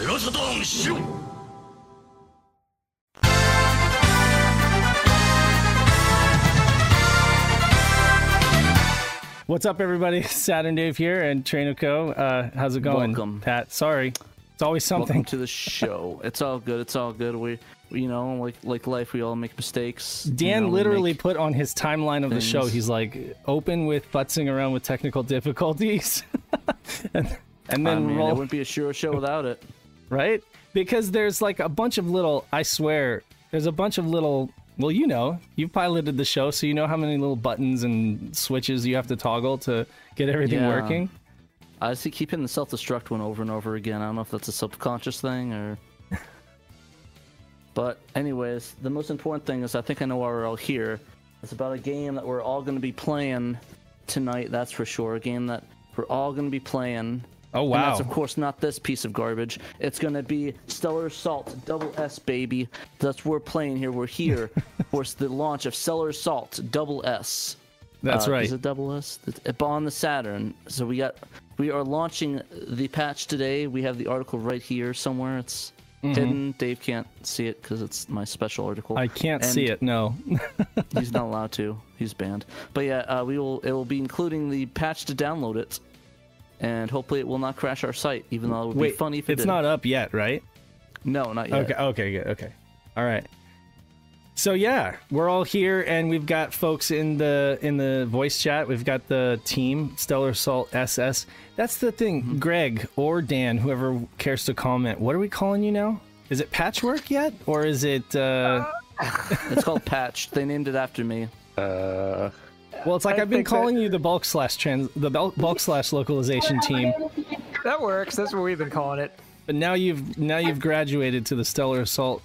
Slashdown shoot! What's up, everybody? Saturn Dave here and Train & Co. How's it going? Welcome, Pat. Sorry, it's always something. Welcome to the show. It's all good. It's all good. We you know, like life, we all make mistakes. Dan literally put on his timeline of things. The show. He's like, open with futzing around with technical difficulties, and then roll. It wouldn't be a Shiro show without it, right? Because there's like a bunch of little. I swear, there's a bunch of little. Well, you know, you've piloted the show, so you know how many little buttons and switches you have to toggle to get everything working. I just keep hitting the self-destruct one over and over again. I don't know if that's a subconscious thing or... But anyways, the most important thing is I think I know why we're all here. It's about a game that we're all going to be playing tonight, that's for sure. A game that we're all going to be playing. Oh, wow. And that's, of course, not this piece of garbage. It's going to be Stellar Assault, double S, baby. That's what we're playing here. We're here for the launch of Stellar Assault, double S. That's right. Is it double S? It's on the Saturn. So we are launching the patch today. We have the article right here somewhere. It's hidden. Dave can't see it because it's my special article. I can't see it, no. He's not allowed to. He's banned. But yeah, it will be including the patch to download it. And hopefully it will not crash our site, even though it would be funny if it did. It's not up yet, right? No, not yet. Okay, good. Okay. All right. So yeah, we're all here, and we've got folks in the voice chat. We've got the team, Stellar Assault SS. That's the thing, Greg or Dan, whoever cares to comment. What are we calling you now? Is it Patchwork yet, or is it? It's called Patch. They named it after me. Well, it's like I've been calling you the Bulk Slash localization team. That works. That's what we've been calling it. But now you've graduated to the Stellar Assault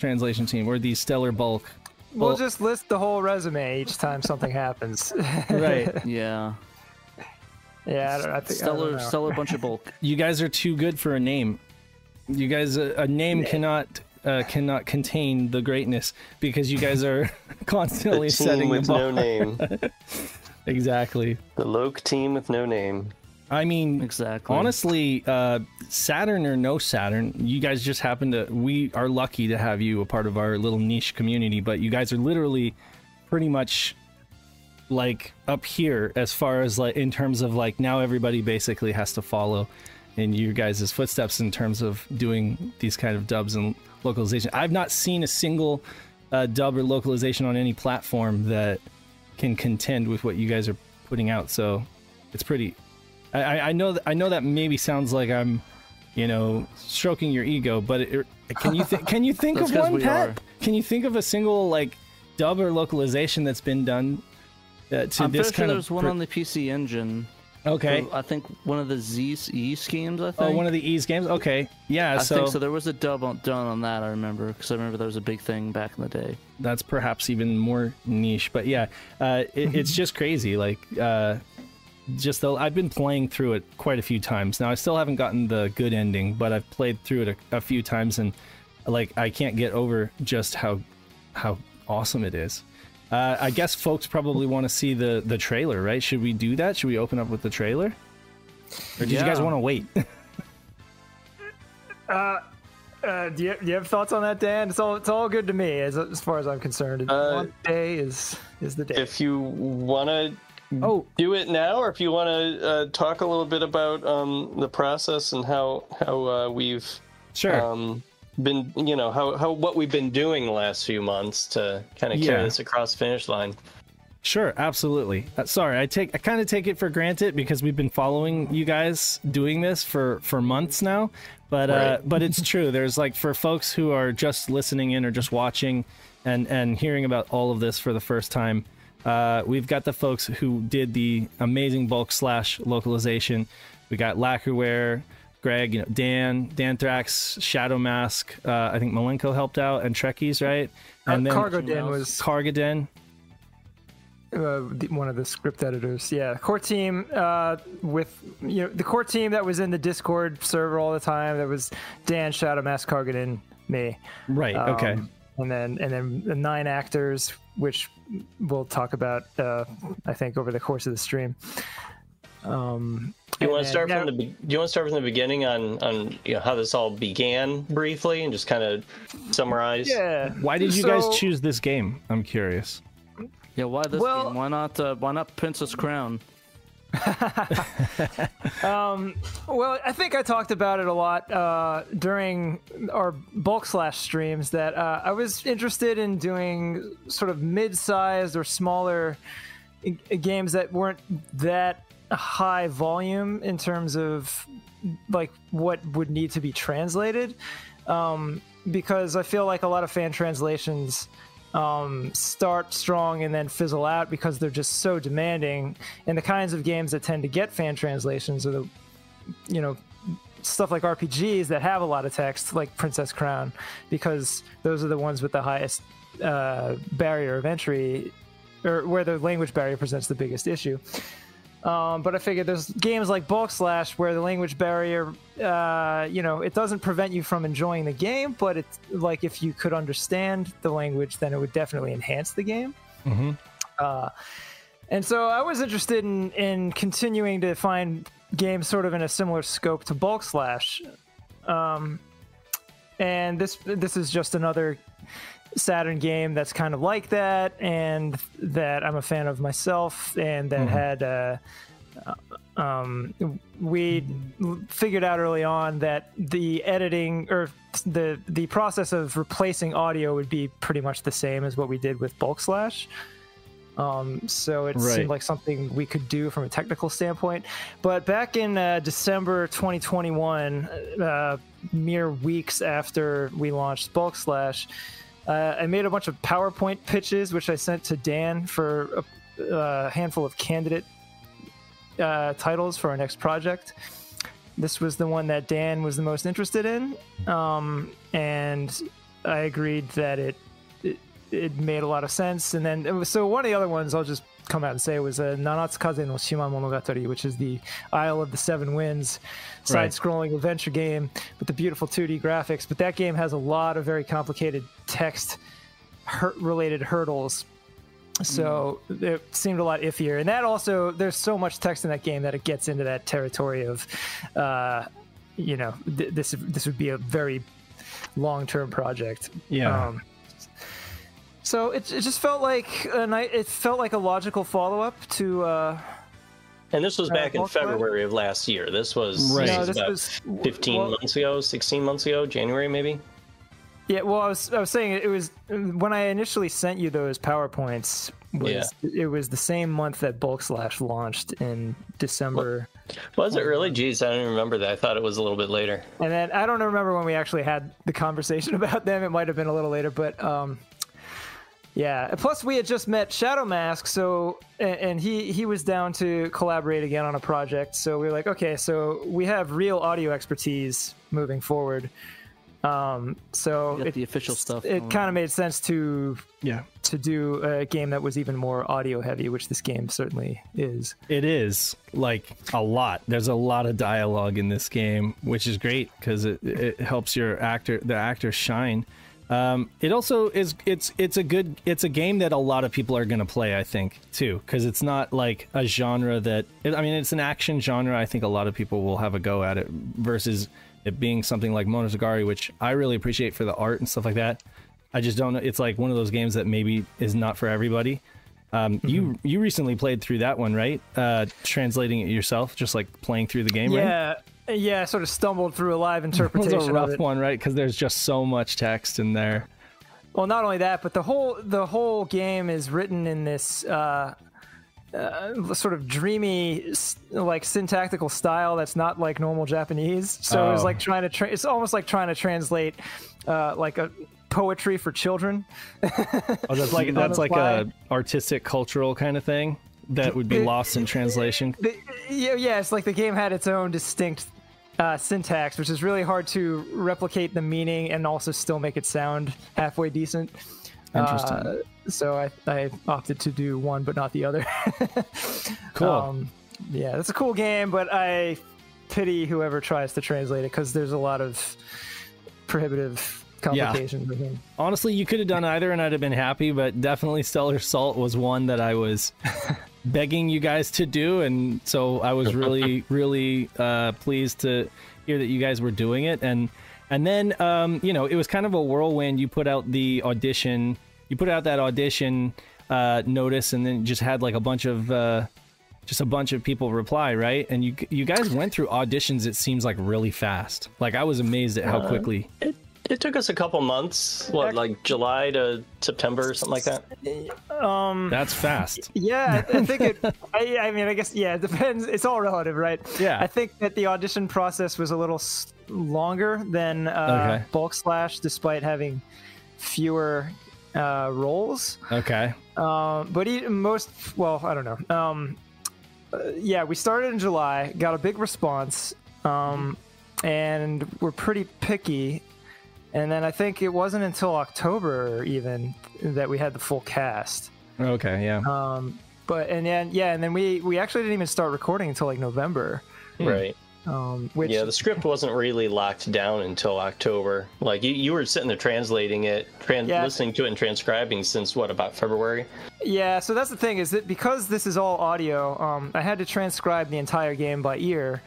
translation team, or the Stellar Bulk. We'll just list the whole resume each time something happens. Right. Yeah. Yeah. I think Stellar bunch of bulk. You guys are too good for a name. You guys, a name cannot. Cannot contain the greatness because you guys are constantly the team setting with the bar. No name. Exactly. The Loke team with no name. I mean, exactly. Honestly, Saturn or no Saturn, you guys just happen to. We are lucky to have you a part of our little niche community, but you guys are literally pretty much like up here as far as like in terms of like now everybody basically has to follow in your guys' footsteps in terms of doing these kind of dubs and localization. I've not seen a single dub or localization on any platform that can contend with what you guys are putting out. So it's pretty. I know that maybe sounds like I'm, you know, stroking your ego, but can you think of one, Pat? Can you think of a single like dub or localization that's been done to I'm this pretty kind sure of? There's one on the PC Engine. Okay. I think one of the E's games, I think. Oh, one of the E's games? Okay. Yeah, I think so. There was a dub done on that, I remember, because I remember there was a big thing back in the day. That's perhaps even more niche, but yeah, it's just crazy. Like, I've been playing through it quite a few times. Now, I still haven't gotten the good ending, but I've played through it a few times, and, like, I can't get over just how awesome it is. I guess folks probably want to see the trailer, right? Should we do that? Should we open up with the trailer? Or did you guys want to wait? Do you have thoughts on that, Dan? It's all good to me as far as I'm concerned. One day is the day. If you want to do it now, or if you want to talk a little bit about the process and how we've been, you know, what we've been doing the last few months to kind of carry this across the finish line. Sure, absolutely. Sorry, I kind of take it for granted because we've been following you guys doing this for months now, but but it's true. There's like for folks who are just listening in or just watching and hearing about all of this for the first time, we've got the folks who did the amazing Bulk Slash localization. We got Lacquerware Greg, you know, Dan, Danthrax, Shadow Mask. I think Malenko helped out, and Trekkie's, right? And then Cargodin was Cargodin, one of the script editors. Yeah, core team with you know the core team that was in the Discord server all the time. That was Dan, Shadow Mask, Cargodin, me. Right. Okay. And then the 9 actors, which we'll talk about, I think, over the course of the stream. Do you want to start from the beginning on how this all began briefly and just kind of summarize? Yeah. Why did you guys choose this game? I'm curious. Yeah, why this game? Why not Princess Crown? Well, I think I talked about it a lot during our Bulk Slash streams that I was interested in doing sort of mid-sized or smaller games that weren't that high volume in terms of like what would need to be translated, because I feel like a lot of fan translations start strong and then fizzle out because they're just so demanding, and the kinds of games that tend to get fan translations are the, you know, stuff like RPGs that have a lot of text, like Princess Crown, because those are the ones with the highest barrier of entry, or where the language barrier presents the biggest issue. But I figured there's games like Bulk Slash where the language barrier, you know, it doesn't prevent you from enjoying the game, but it's like if you could understand the language, then it would definitely enhance the game. Mm-hmm. And so I was interested in continuing to find games sort of in a similar scope to Bulk Slash. And this is just another Saturn game that's kind of like that, and that I'm a fan of myself, and that we figured out early on that the editing or the process of replacing audio would be pretty much the same as what we did with Bulk Slash. So it seemed like something we could do from a technical standpoint. But back in December 2021, mere weeks after we launched Bulk Slash, I made a bunch of PowerPoint pitches, which I sent to Dan for a handful of candidate titles for our next project. This was the one that Dan was the most interested in, and I agreed that it made a lot of sense. And then, so one of the other ones I'll just come out and say was Nanatsukaze no Shima Monogatari, which is the Isle of the Seven Winds side-scrolling adventure game with the beautiful 2D graphics. But that game has a lot of very complicated text-related hurdles, so it seemed a lot iffier. And that also, there's so much text in that game that it gets into that territory of, you know, this would be a very long-term project. Yeah. So it just felt like a logical follow-up to. And this was back in February of last year. This was, this was 15 months ago, 16 months ago, January maybe. Yeah, well, I was saying it was when I initially sent you those PowerPoints. It was the same month that Bulk Slash launched in December. Was it really? Jeez, I don't even remember that. I thought it was a little bit later. And then I don't remember when we actually had the conversation about them. It might have been a little later, but. Yeah, plus we had just met Shadow Mask, so and he was down to collaborate again on a project, so we were like, okay, so we have real audio expertise moving forward. So the official stuff. It kind of made sense to do a game that was even more audio heavy, which this game certainly is. It is, like, a lot. There's a lot of dialogue in this game, which is great because it helps the actor shine. It also is it's a game that a lot of people are going to play, I think, too, because it's not like a genre that it's an action genre. I think a lot of people will have a go at it versus it being something like Monogatari, which I really appreciate for the art and stuff like that. I just don't know. It's like one of those games that maybe is not for everybody. You recently played through that one, right? Translating it yourself, just like playing through the game. Yeah. Right? Yeah, I sort of stumbled through a live interpretation. It's a rough one, right? Because there's just so much text in there. Well, not only that, but the whole game is written in this sort of dreamy, like syntactical style that's not like normal Japanese. So it was like trying to. It's almost like trying to translate like a poetry for children. that's like a artistic, cultural kind of thing. That would be lost in translation. It's like the game had its own distinct syntax, which is really hard to replicate the meaning and also still make it sound halfway decent. Interesting. So I opted to do one but not the other. Cool. Yeah, that's a cool game, but I pity whoever tries to translate it because there's a lot of prohibitive complications with him. Honestly, you could have done either and I'd have been happy, but definitely Stellar Assault was one that I was begging you guys to do, and so I was really, really pleased to hear that you guys were doing it. And then you know, it was kind of a whirlwind. You put out the audition, you put out that audition notice, and then just had like a bunch of people reply, right? And you guys went through auditions, it seems like, really fast. Like, I was amazed at how quickly. It took us a couple months, what, like July to September or something like that? That's fast. Yeah, I think it, I mean, I guess, yeah, it depends. It's all relative, right? Yeah. I think that the audition process was a little longer than okay. Bulk Slash, despite having fewer roles. Okay. But well, I don't know. Yeah, we started in July, got a big response, and we're pretty picky. And then I think it wasn't until October even that we had the full cast. Okay, yeah. But and then we actually didn't even start recording until like November. Right. Which, yeah, the script wasn't really locked down until October. Like you were sitting there translating it, listening to it and transcribing since what, about February? Yeah, so that's the thing, is that because this is all audio, I had to transcribe the entire game by ear.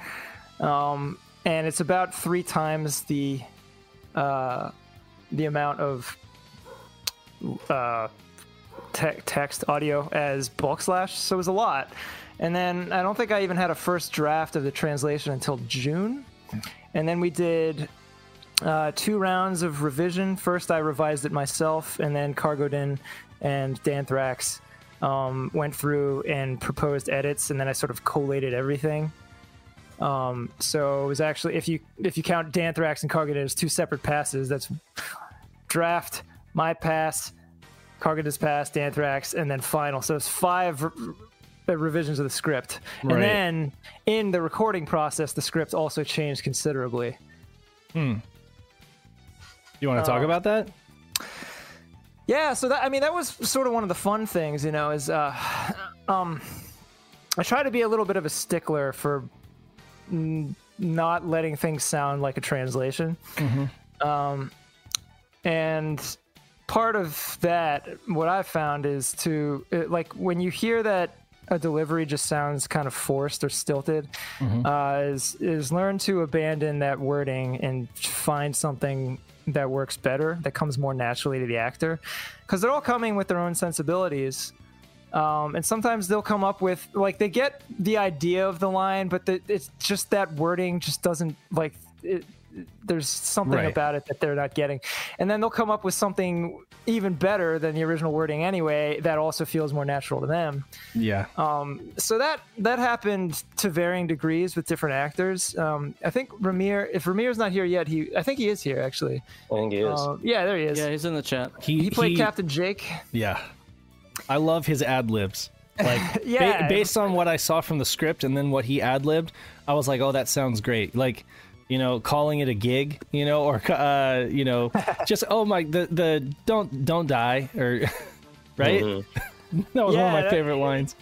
And it's about 3 times the amount of text audio as Bulk Slash, so it was a lot. And then I don't think I even had a first draft of the translation until June. And then we did 2 rounds of revision. First, I revised it myself, and then Cargodin and Danthrax went through and proposed edits, and then I sort of collated everything. So it was actually, if you count Danthrax and Cargodin as 2 separate passes, that's draft, my pass, Cargodin's pass, Danthrax, and then final. So it's 5 revisions of the script. Right. And then in the recording process, the script also changed considerably. Hmm. You want to talk about that? Yeah. So that, I mean, that was sort of one of the fun things, you know, is, I try to be a little bit of a stickler for not letting things sound like a translation. Mm-hmm. And part of that, what I've found is like when you hear that a delivery just sounds kind of forced or stilted, mm-hmm. is learn to abandon that wording and find something that works better, that comes more naturally to the actor, because they're all coming with their own sensibilities. And sometimes they'll come up with, like, they get the idea of the line, but it's just that wording just doesn't, like, there's something right about it that they're not getting. And then they'll come up with something even better than the original wording anyway that also feels more natural to them. Yeah. So that happened to varying degrees with different actors. I think Ramir, if Ramir's not here yet, I think he is here, actually. I think he is. Yeah, there he is. Yeah, he's in the chat. He played Captain Jake. Yeah. I love his ad-libs. Like, yeah, based on what I saw from the script and then what he ad-libbed, I was like, oh, that sounds great. Like, you know, calling it a gig, you know, or, you know, just, oh my, the don't die, or, right? Mm-hmm. That was one of my favorite lines.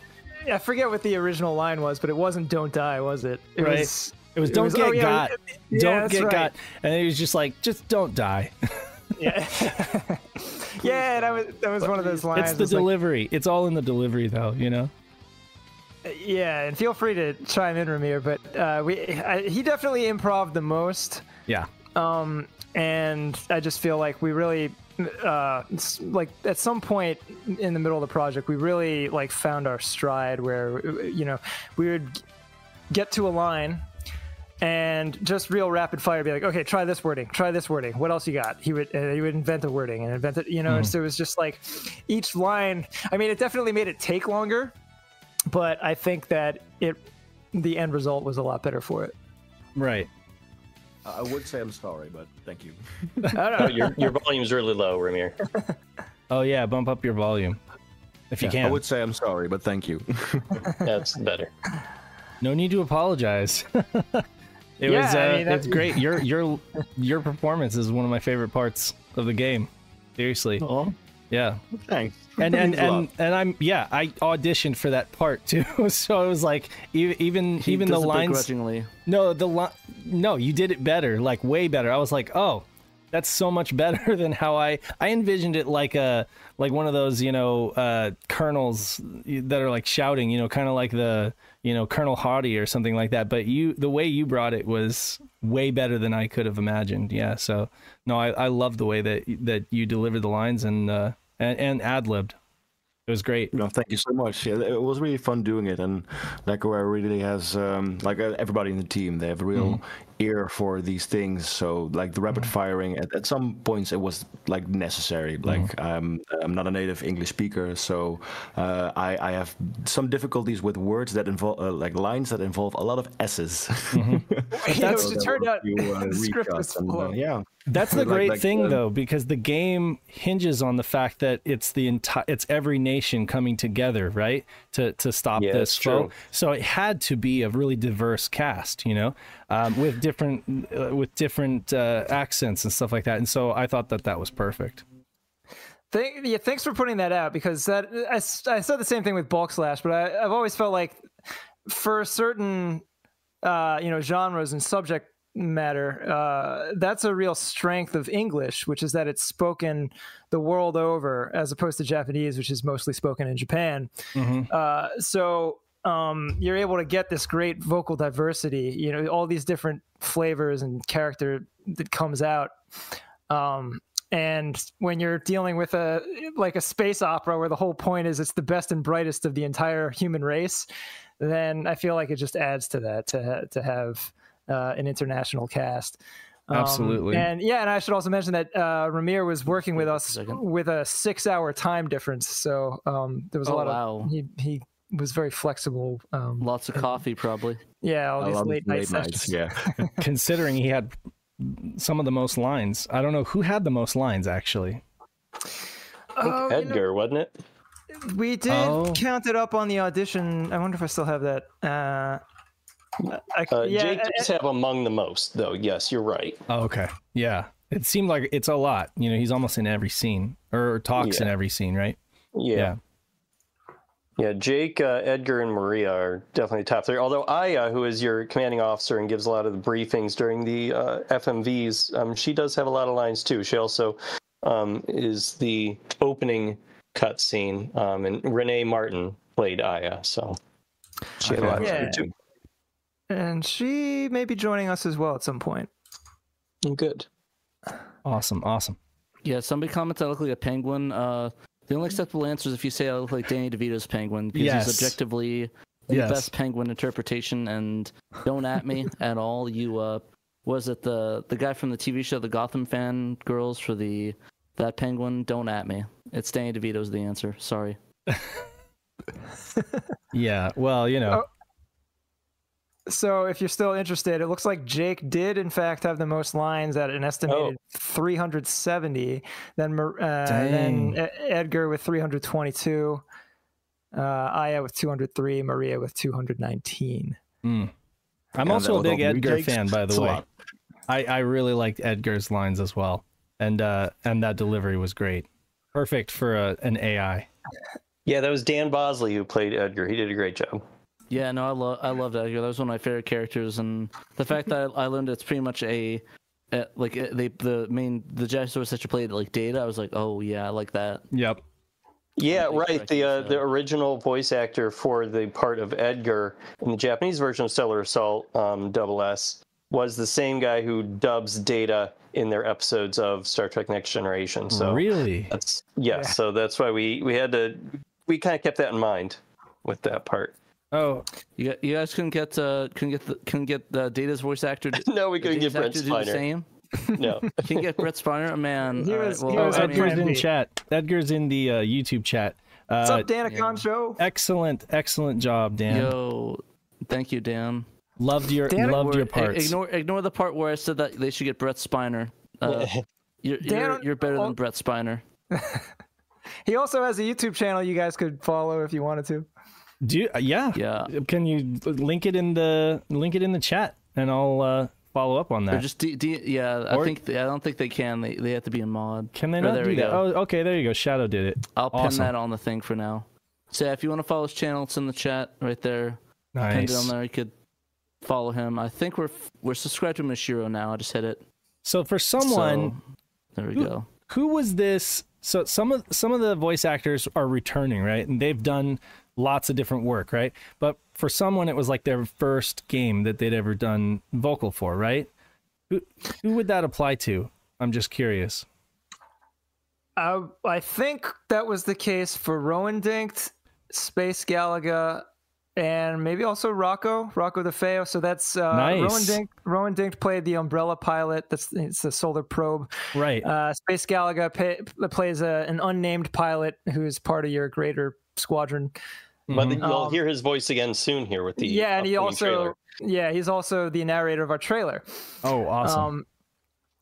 I forget what the original line was, but it wasn't don't die, was it? It was don't get got. Don't get got. And it was just like, just don't die. Yeah. Yeah, that was one of those lines. It's the delivery. Like, it's all in the delivery, though, you know? Yeah, and feel free to chime in, Ramir, but he definitely improv'd the most. Yeah. And I just feel like we really, like, at some point in the middle of the project, we really, like, found our stride where, you know, we would get to a line and just real rapid fire, be like, okay, try this wording, try this wording. What else you got? He would invent a wording and invent it, you know. Mm. So it was just like each line. I mean, it definitely made it take longer, but I think that the end result was a lot better for it. Right. I would say I'm sorry, but thank you. I don't know. Your volume's really low, Ramir. Oh yeah, bump up your volume if you can. I would say I'm sorry, but thank you. That's better. No need to apologize. It was I mean, it's great. Your performance is one of my favorite parts of the game. Seriously. Oh. Yeah. Thanks. And I'm I auditioned for that part too. So I was like, even the lines. No, you did it better, like way better. I was like, oh, That's so much better than how I envisioned it, like a one of those, you know, colonels that are like shouting, you know, kind of like the, you know, Colonel Hardy or something like that. But you, the way you brought it was way better than I could have imagined. Yeah. So no, I love the way that you delivered the lines and ad-libbed. It was great. No, thank you so much. Yeah, it was really fun doing it, and Lacquerware really has, like everybody in the team, they have a real ear for these things. So like the rapid firing, at some points it was like necessary. Like I'm not a native English speaker, so I have some difficulties with words that involve like lines that involve a lot of S's. That's so turned out. The script was full. Yeah. That's the great thing, though, because the game hinges on the fact that it's every nation coming together, right, to stop this foe. So it had to be a really diverse cast, you know, with different accents and stuff like that. And so I thought that was perfect. Thanks for putting that out, because that I said the same thing with Bulk Slash, but I've always felt like for certain you know, genres and subject matter, that's a real strength of English, which is that it's spoken the world over, as opposed to Japanese, which is mostly spoken in Japan. So you're able to get this great vocal diversity, you know, all these different flavors and character that comes out. And when you're dealing with a space opera where the whole point is it's the best and brightest of the entire human race, then I feel like it just adds to that to have an international cast. Absolutely. And I should also mention that Ramir was working with us with a 6-hour time difference, so there was a lot of he was very flexible. Lots of coffee, probably. Yeah, all these late night sessions. Yeah. Considering he had some of the most lines. I don't know who had the most lines, actually. I think Edgar, wasn't it? We did count it up on the audition. I wonder if I still have that. Jake does have among the most, though. Yes, you're right. Oh, okay. Yeah, it seemed like it's a lot. You know, he's almost in every scene, or talks in every scene, right? Yeah. Jake, Edgar, and Maria are definitely top three. Although Aya, who is your commanding officer and gives a lot of the briefings during the FMVs, she does have a lot of lines too. She also is the opening cutscene, and Renee Martin played Aya, so she had a lot of lines too. And she may be joining us as well at some point. Good. Awesome. Yeah, somebody comments I look like a penguin. The only acceptable answer is if you say I look like Danny DeVito's penguin, because he's objectively the best penguin interpretation, and don't at me at all. You was it the guy from the TV show, the Gotham fan girls for that penguin? Don't at me. It's Danny DeVito's the answer. Sorry. Yeah, well, you know. So if you're still interested, it looks like Jake did, in fact, have the most lines at an estimated 370. Then Edgar with 322, Aya with 203, Maria with 219. I'm also a big Edgar fan, by the way. I really liked Edgar's lines as well. And that delivery was great. Perfect for an AI. Yeah, that was Dan Bosley who played Edgar. He did a great job. Yeah, no, I loved Edgar. That was one of my favorite characters, and the fact that I learned it's pretty much the Japanese voice that you played like Data. I was like, oh yeah, I like that. Yep. Yeah, right. The original voice actor for the part of Edgar in the Japanese version of Stellar Assault, SS, was the same guy who dubs Data in their episodes of Star Trek: Next Generation. So really, so that's why we kind of kept that in mind with that part. Oh, you guys couldn't get Data's voice actor. No, we couldn't get Brett Spiner. No, can get Brett Spiner, man. Edgar's in chat. Edgar's in the YouTube chat. What's up, Danicon Show? Excellent job, Dan. Yo, thank you, Dan. Loved your parts. Ignore the part where I said that they should get Brett Spiner. You're better than Brett Spiner. He also has a YouTube channel you guys could follow if you wanted to. Can you link it in the chat, and I'll follow up on that? Or just I don't think they can. They have to be a mod. Can they not do that? Oh, okay, there you go. Shadow did it. I'll pin that on the thing for now. So if you want to follow his channel, it's in the chat right there. Nice. Pinned it on there. You could follow him. I think we're subscribed to Shiro now. I just hit it. So for someone There we go. Who was this? So some of the voice actors are returning, right? And they've done lots of different work, right? But for someone, it was like their first game that they'd ever done vocal for, right? Who would that apply to? I'm just curious. I think that was the case for Rowan Dinkt, Space Galaga, and maybe also Rocco DeFeo. So that's nice. Rowan Dinkt played the Umbrella pilot. It's the solar probe. Right. Space Galaga plays an unnamed pilot who is part of your greater squadron. But you'll hear his voice again soon here with the and he also trailer. Yeah, he's also the narrator of our trailer. Oh, awesome.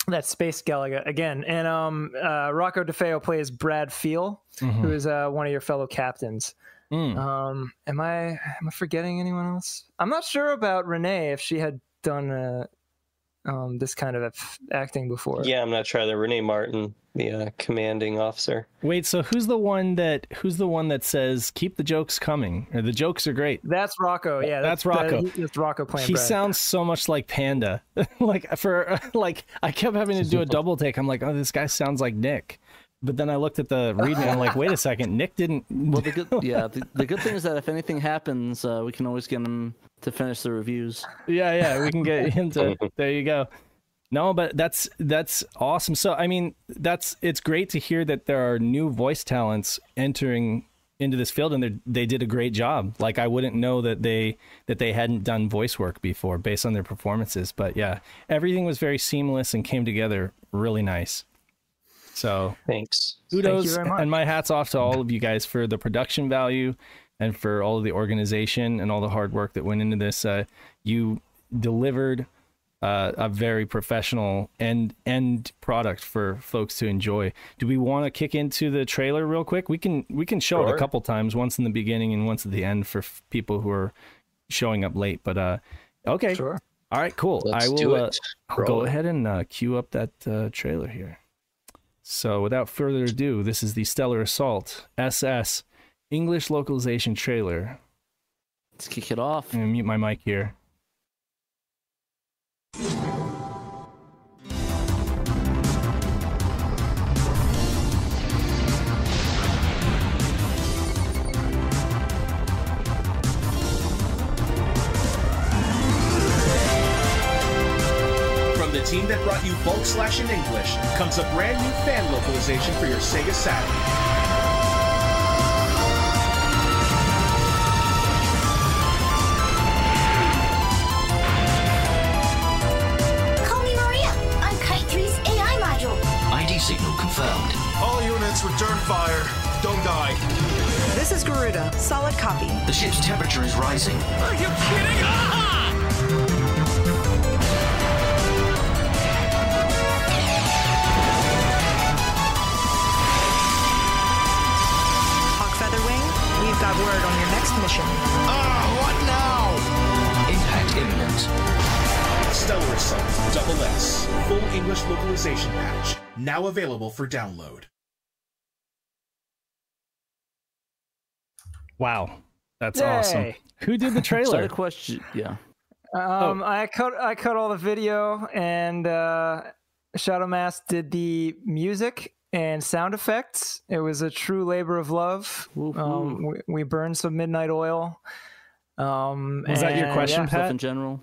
That's Space Galaga again. And Rocco DeFeo plays Brad Feel, who is one of your fellow captains. Am I forgetting anyone else? I'm not sure about Renee, if she had done this kind of acting before. Yeah, I'm not sure either. Renee Martin, the commanding officer. Wait, so who's the one that says keep the jokes coming, or the jokes are great? That's Rocco. Yeah, that's Rocco. That's Rocco playing. He sounds so much like Panda. I kept having to do a double take. I'm like, oh, this guy sounds like Nick. But then I looked at the reading and I'm like, wait a second, Nick didn't. Well, the good thing is that if anything happens, we can always get him to finish the reviews. Yeah, we can get him to. There you go. No, but that's awesome. So I mean, it's great to hear that there are new voice talents entering into this field, and they did a great job. Like, I wouldn't know that they hadn't done voice work before based on their performances. But yeah, everything was very seamless and came together really nice. So thanks. Kudos. Thank you very much. And my hat's off to all of you guys for the production value and for all of the organization and all the hard work that went into this. You delivered a very professional end product for folks to enjoy. Do we want to kick into the trailer real quick? We can show it a couple times, once in the beginning and once at the end, for people who are showing up late. But okay. Sure. All right, cool. Let's do it. I'll go ahead and queue up that trailer here. So without further ado, this is the Stellar Assault SS English localization trailer. Let's kick it off. I'm going to mute my mic here. The team that brought you Bulk Slash in English comes a brand new fan localization for your Sega Saturn. Call me Maria. I'm Kite 3's AI module. ID signal confirmed. All units, return fire. Don't die. This is Garuda. Solid copy. The ship's temperature is rising. Are you kidding? Aha! Got word on your next mission. What now? Impact imminent. Stellar Assault SS full English localization patch now available for download. Wow, that's awesome. Who did the trailer? Sorry, question. Yeah. I cut all the video, and Shadow Mask did the music and sound effects. It was a true labor of love. We burned some midnight oil. Was that your question, Pat? In general,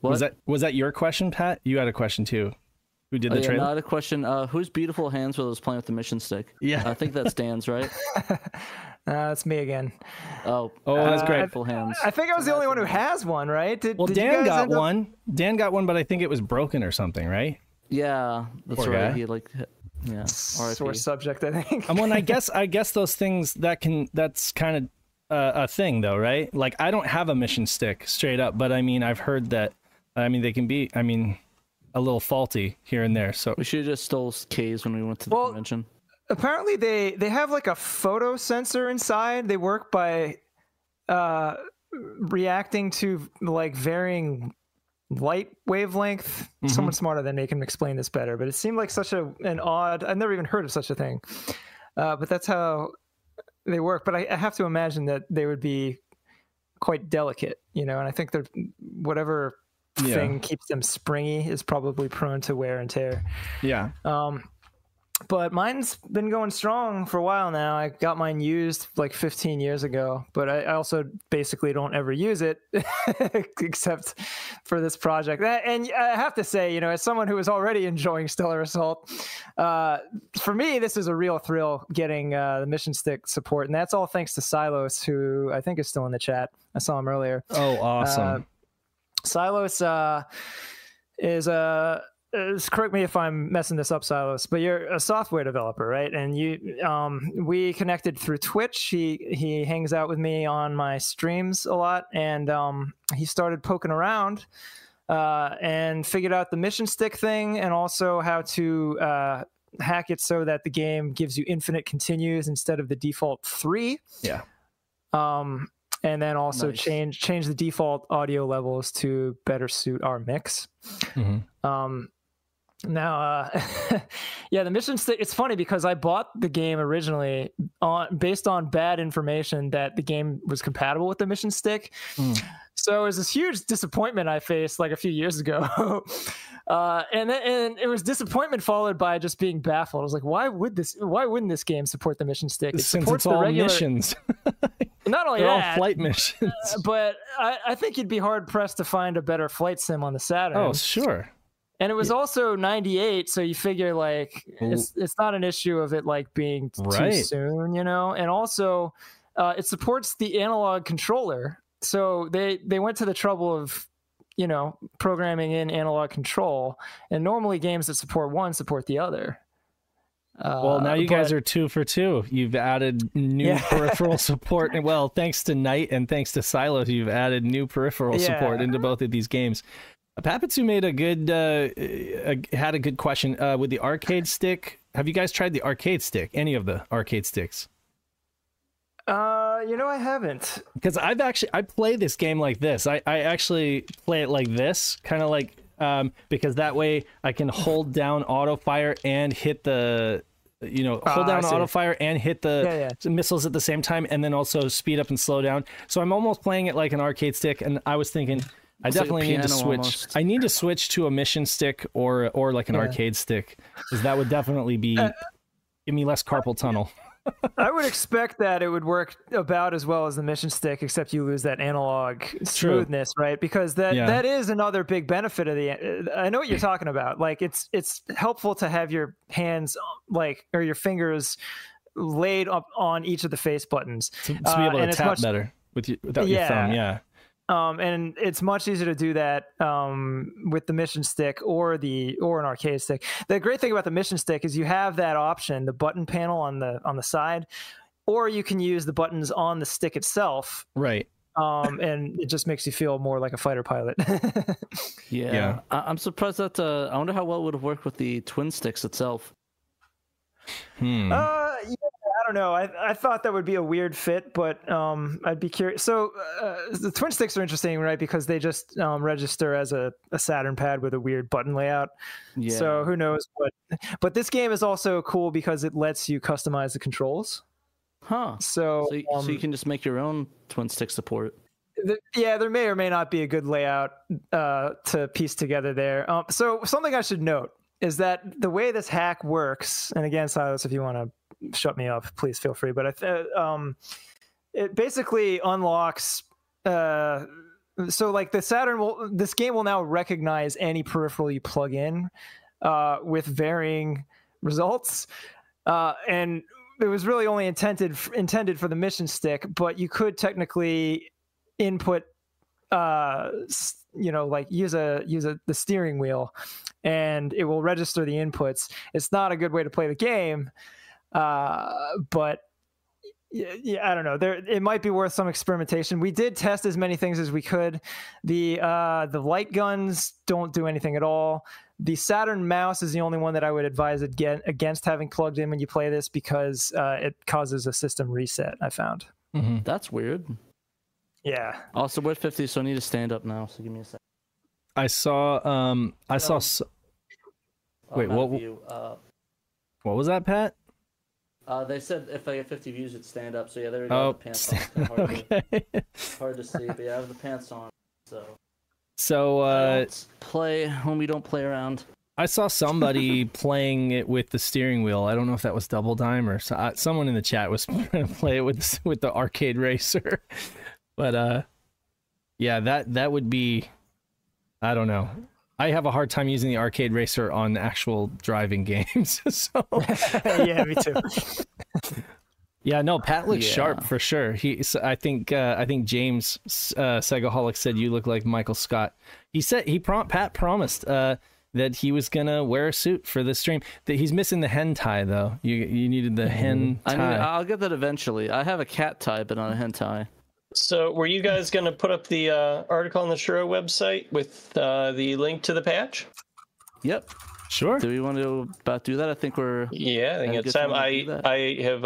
what? Was that your question, Pat? You had a question too. Who did the trailer? Not a question. Whose beautiful hands were those playing with the mission stick? Yeah, I think that's Dan's, right? That's me again. Oh, that's great. Beautiful hands. I think I was the only one who has one, right? Did Dan got one. Dan got one, but I think it was broken or something, right? Yeah, that's right. He yeah, sore subject, I think. I mean, I guess those things that's kind of a thing, though, right? Like, I don't have a mission stick straight up, but I mean, I've heard that. I mean, they can be, I mean, a little faulty here and there. So we should have just stole K's when we went to the convention. Apparently, they have like a photo sensor inside. They work by reacting to like varying light wavelength. Someone smarter than me can explain this better, but it seemed like such an odd, I've never even heard of such a thing, but that's how they work. But I have to imagine that they would be quite delicate, you know, and I think that whatever thing keeps them springy is probably prone to wear and tear. Yeah. But mine's been going strong for a while now. I got mine used like 15 years ago, but I also basically don't ever use it except for this project. And I have to say, you know, as someone who is already enjoying Stellar Assault, for me, this is a real thrill getting the mission stick support. And that's all thanks to Silas, who I think is still in the chat. I saw him earlier. Oh, awesome. Silas is a... correct me if I'm messing this up, Silas, but you're a software developer, right? And you, we connected through Twitch. He hangs out with me on my streams a lot, and he started poking around and figured out the mission stick thing, and also how to hack it so that the game gives you infinite continues instead of the default 3. Yeah. And then also change the default audio levels to better suit our mix. Mm-hmm. Now, yeah, the mission stick, it's funny because I bought the game originally based on bad information that the game was compatible with the mission stick. Mm. So it was this huge disappointment I faced like a few years ago. And it was disappointment followed by just being baffled. I was like, why wouldn't this game support the mission stick? It Since supports it's all the regular missions. Not only all flight missions. But I think you'd be hard pressed to find a better flight sim on the Saturn. Oh, sure. And it was also 98, so you figure like it's not an issue of it like being too soon, you know. And also, it supports the analog controller, so they went to the trouble of, you know, programming in analog control. And normally, games that support one support the other. Well, now you guys are 2 for 2. You've added new peripheral support. Well, thanks to Knight and thanks to Silas, you've added new peripheral support into both of these games. Papatsu made a good had a good question with the arcade stick. Have you guys tried the arcade stick? Any of the arcade sticks? You know, I haven't, because I play this game like this. I actually play it like this, kind of like because that way I can hold down auto fire and hit the, you know, hold down auto fire and hit the missiles at the same time, and then also speed up and slow down. So I'm almost playing it like an arcade stick, and I was thinking. I definitely need to switch. Almost. I need to switch to a mission stick or like an arcade stick, because that would definitely be give me less carpal tunnel. I would expect that it would work about as well as the mission stick, except you lose that analog smoothness, right? Because that is another big benefit of the. I know what you're talking about. Like it's helpful to have your hands or your fingers laid up on each of the face buttons to be able to tap better without your thumb. Yeah. And it's much easier to do that with the mission stick or an arcade stick. The great thing about the mission stick is you have that option, the button panel on the side, or you can use the buttons on the stick itself. Right. And it just makes you feel more like a fighter pilot. Yeah. I'm surprised that I wonder how well it would have worked with the twin sticks itself. Yeah. I don't know. I thought that would be a weird fit, but I'd be curious. So the twin sticks are interesting, right? Because they just register as a Saturn pad with a weird button layout. Yeah. So who knows? But this game is also cool because it lets you customize the controls. Huh. So you can just make your own twin stick support. There may or may not be a good layout to piece together there. So something I should note is that the way this hack works, and again, Silas, if you want to shut me up, please feel free. But it basically unlocks. So like the Saturn this game will now recognize any peripheral you plug in with varying results. And it was really only intended for the mission stick, but you could technically input, use the steering wheel, and it will register the inputs. It's not a good way to play the game. But I don't know. It might be worth some experimentation. We did test as many things as we could. The light guns don't do anything at all. The Saturn mouse is the only one that I would advise against having plugged in when you play this, because it causes a system reset, I found. Mm-hmm. That's weird. Yeah. Also, we're at 50, so I need to stand up now. So give me a second. Wait, what was that, Pat? They said if I get 50 views, it'd stand up. So yeah, there we go. The pants on. It's hard to see, but yeah, I have the pants on. So So play homie, don't play around. I saw somebody playing it with the steering wheel. I don't know if that was Double Dime or someone in the chat was trying to play it with the arcade racer. But yeah, that would be, I don't know. I have a hard time using the arcade racer on actual driving games. So yeah, me too. Yeah, no, Pat looks sharp for sure. I think James Segaholic said you look like Michael Scott. He said Pat promised that he was gonna wear a suit for the stream. That he's missing the hen tie though. You needed the hen tie. I'll get that eventually. I have a cat tie, but not a hen tie. So were you guys going to put up the article on the Shiro website with the link to the patch? Yep. Sure. Do we want to do that? I think we're... Yeah, I think it's time. I have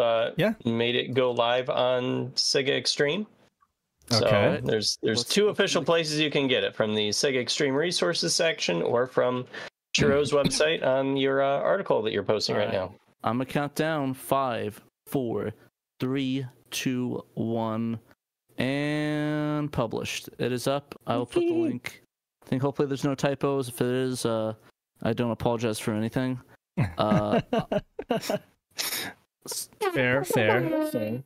made it go live on Sega Extreme. Okay. So there's two official places you can get it, from the Sega Extreme Resources section or from Shiro's website on your article that you're posting right now. I'm going to count down 5, 4, 3, 2, 1... and published. It is up. I will put the link. I think hopefully there's no typos. If it is, I don't apologize for anything. Fair. The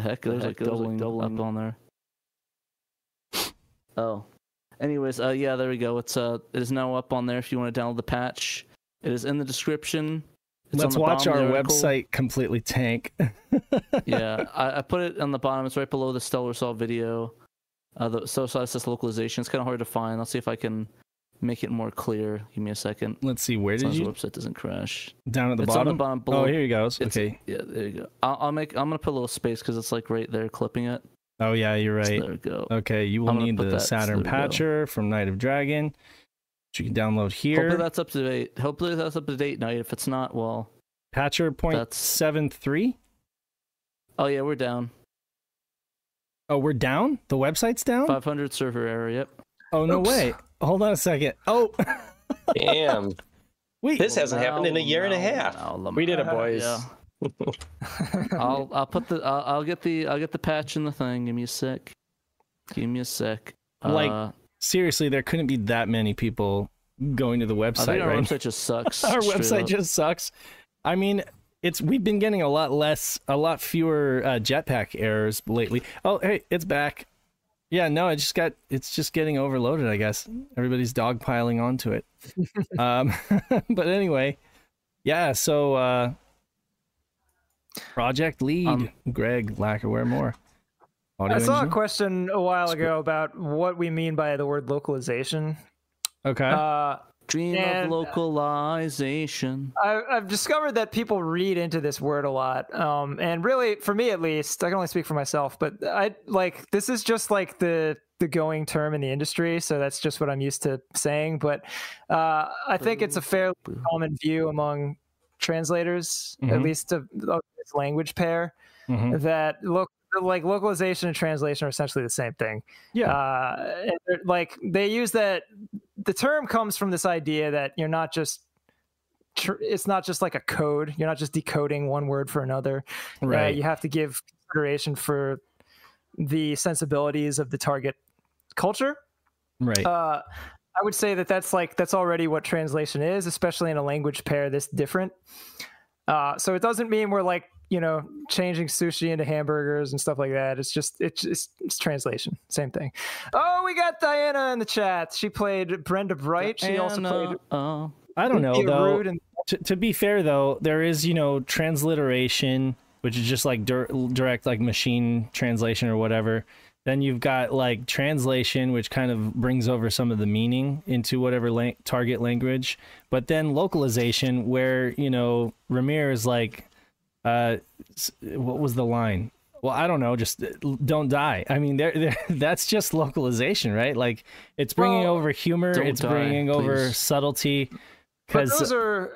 heck? There's like doubling up on there. Oh. Anyways, yeah, there we go. It's it is now up on there if you want to download the patch. It is in the description. Let's watch our website completely tank. Yeah, I put it on the bottom. It's right below the Stellar Assault video. The Suicide Assist localization. It's kind of hard to find. I'll see if I can make it more clear. Give me a second. Let's see. Where did you? The website doesn't crash. Down at the bottom? On the bottom below. Oh, here you go. Okay. Yeah, there you go. I'm going to put a little space because it's like right there clipping it. Oh, yeah, you're right. So there we go. Okay, you will need the Saturn Patcher from Night of Dragon. You can download here. Hopefully that's up to date. Now, if it's not, well, patcher 0.73. Oh yeah, we're down. Oh, we're down. The website's down. 500 server error. Yep. Oh no way. Hold on a second. Oh, damn. Wait, this hasn't happened in a year and a half. We did it, boys. Yeah. I'll get the patch in the thing. Give me a sec. Seriously, there couldn't be that many people going to the website. I think our website just sucks. Our website just sucks. I mean, we've been getting a lot fewer jetpack errors lately. Oh, hey, it's back. Yeah, no, it's just getting overloaded, I guess. Everybody's dogpiling onto it. But anyway, yeah. So, project lead Greg Lacquerware more. I saw a question a while ago about what we mean by the word localization. Okay. Dream of localization. I've discovered that people read into this word a lot. And really, for me at least, I can only speak for myself, but this is just like the going term in the industry, so that's just what I'm used to saying. But I think it's a fairly common view among translators, at least of this language pair, that localization and translation are essentially the same thing. Yeah. They use that. The term comes from this idea that you're not just, it's not just like a code. You're not just decoding one word for another. Right. You have to give consideration for the sensibilities of the target culture. Right. I would say that's already what translation is, especially in a language pair this different. So it doesn't mean we're changing sushi into hamburgers and stuff like that. It's translation. Same thing. Oh, we got Diana in the chat. She played Brenda Bright. Diana. She also played... I don't know, though. To be fair, though, there is, transliteration, which is just, like, direct, like, machine translation or whatever. Then you've got, like, translation, which kind of brings over some of the meaning into whatever target language. But then localization, where, Ramir is, like... what was the line? Well, I don't know. Just don't die. I mean, that's just localization, right? Like, it's bringing over humor. It's bringing over subtlety. But those are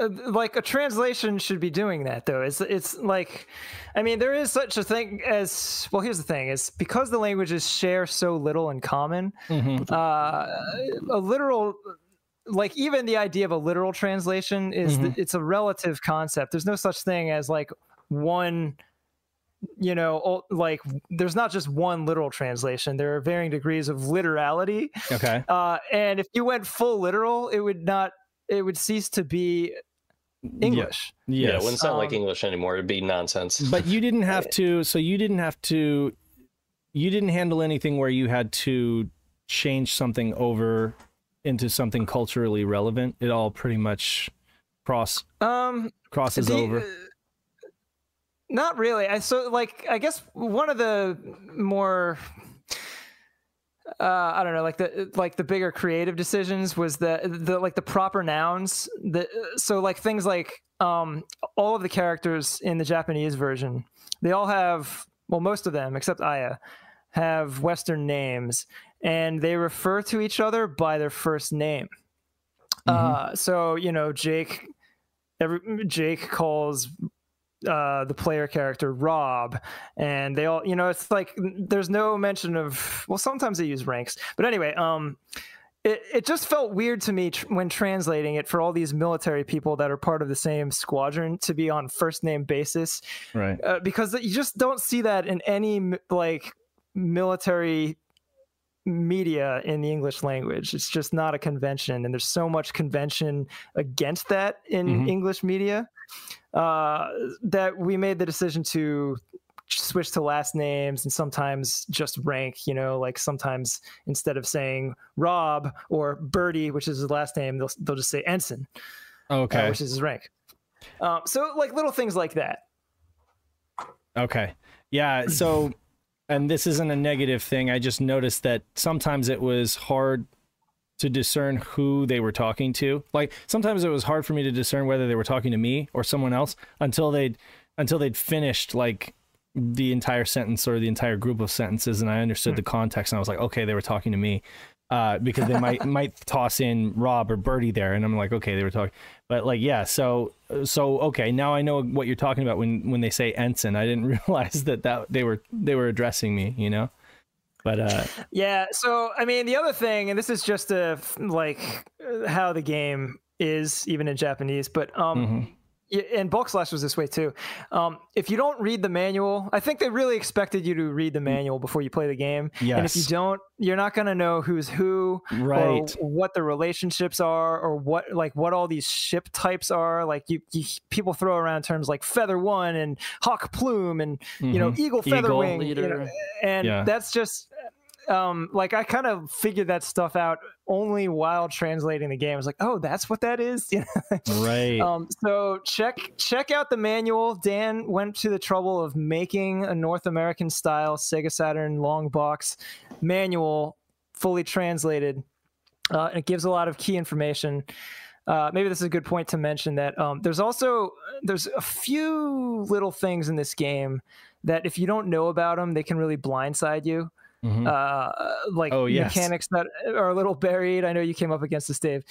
a translation should be doing that, though. It's like, I mean, there is such a thing as, well, here's the thing, is because the languages share so little in common, a literal. Like, even the idea of a literal translation is it's a relative concept. There's no such thing as like one you know, like there's not just one literal translation. There are varying degrees of literality. Okay. And if you went full literal, it would not, it would cease to be English. Yeah, it wouldn't sound like English anymore. It'd be nonsense. But you didn't have to, so you didn't have to, you didn't handle anything where you had to change something over into something culturally relevant. It all pretty much crosses over. Not really. I guess one of the more, I don't know, like the bigger creative decisions was the proper nouns. So things like all of the characters in the Japanese version, they all have, well, most of them except Aya have Western names, and they refer to each other by their first name. Mm-hmm. So, you know, Jake calls the player character Rob, and they all, you know, it's like there's no mention of, well, sometimes they use ranks, but anyway, it just felt weird to me when translating it for all these military people that are part of the same squadron to be on first name basis, right? Because you just don't see that in any like military media in the English language. It's just not a convention, and there's so much convention against that in mm-hmm. English media. That we made the decision to switch to last names and sometimes just rank, you know, like sometimes instead of saying Rob or Birdie, which is his last name, they'll just say Ensign, okay, which is his rank. So like little things like that. Okay. Yeah. So, and this isn't a negative thing. I just noticed that sometimes it was hard to discern who they were talking to. Like sometimes it was hard for me to discern whether they were talking to me or someone else until they'd finished like the entire sentence or the entire group of sentences, and I understood the context, and I was like, okay, they were talking to me, because they might toss in Rob or Birdie there, and I'm like, okay, they were talking. But like, yeah, so okay, now I know what you're talking about when they say Ensign. I didn't realize that they were addressing me, you know. But yeah, so I mean, the other thing, and this is just how the game is even in Japanese, but and Bulk Slash was this way too. If you don't read the manual, I think they really expected you to read the manual before you play the game. Yes. And if you don't, you're not going to know who's who, right, or what the relationships are, or what all these ship types are. Like you people throw around terms like Feather One and Hawk Plume and you know, Eagle Featherwing, you know, and that's just I kind of figured that stuff out only while translating the game. I was like, oh, that's what that is. Right. So check out the manual. Dan went to the trouble of making a North American style Sega Saturn long box manual, fully translated. And it gives a lot of key information. Maybe this is a good point to mention that there's a few little things in this game that if you don't know about them, they can really blindside you. Mechanics that are a little buried. I know you came up against this, Dave.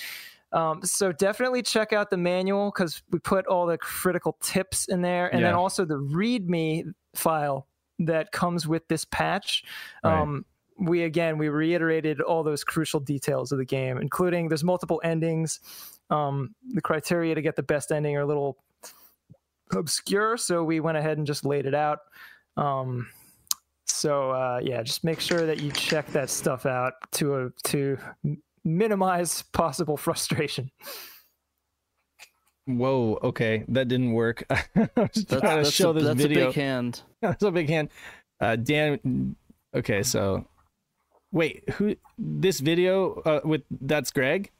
So definitely check out the manual, because we put all the critical tips in there, and then also the README file that comes with this patch. Right. We reiterated all those crucial details of the game, including there's multiple endings. The criteria to get the best ending are a little obscure, so we went ahead and just laid it out. So just make sure that you check that stuff out to minimize possible frustration. Whoa, okay, that didn't work. I was trying to show this video. That's a big hand. That's a big hand. Dan, okay, so wait, who? This video that's Greg?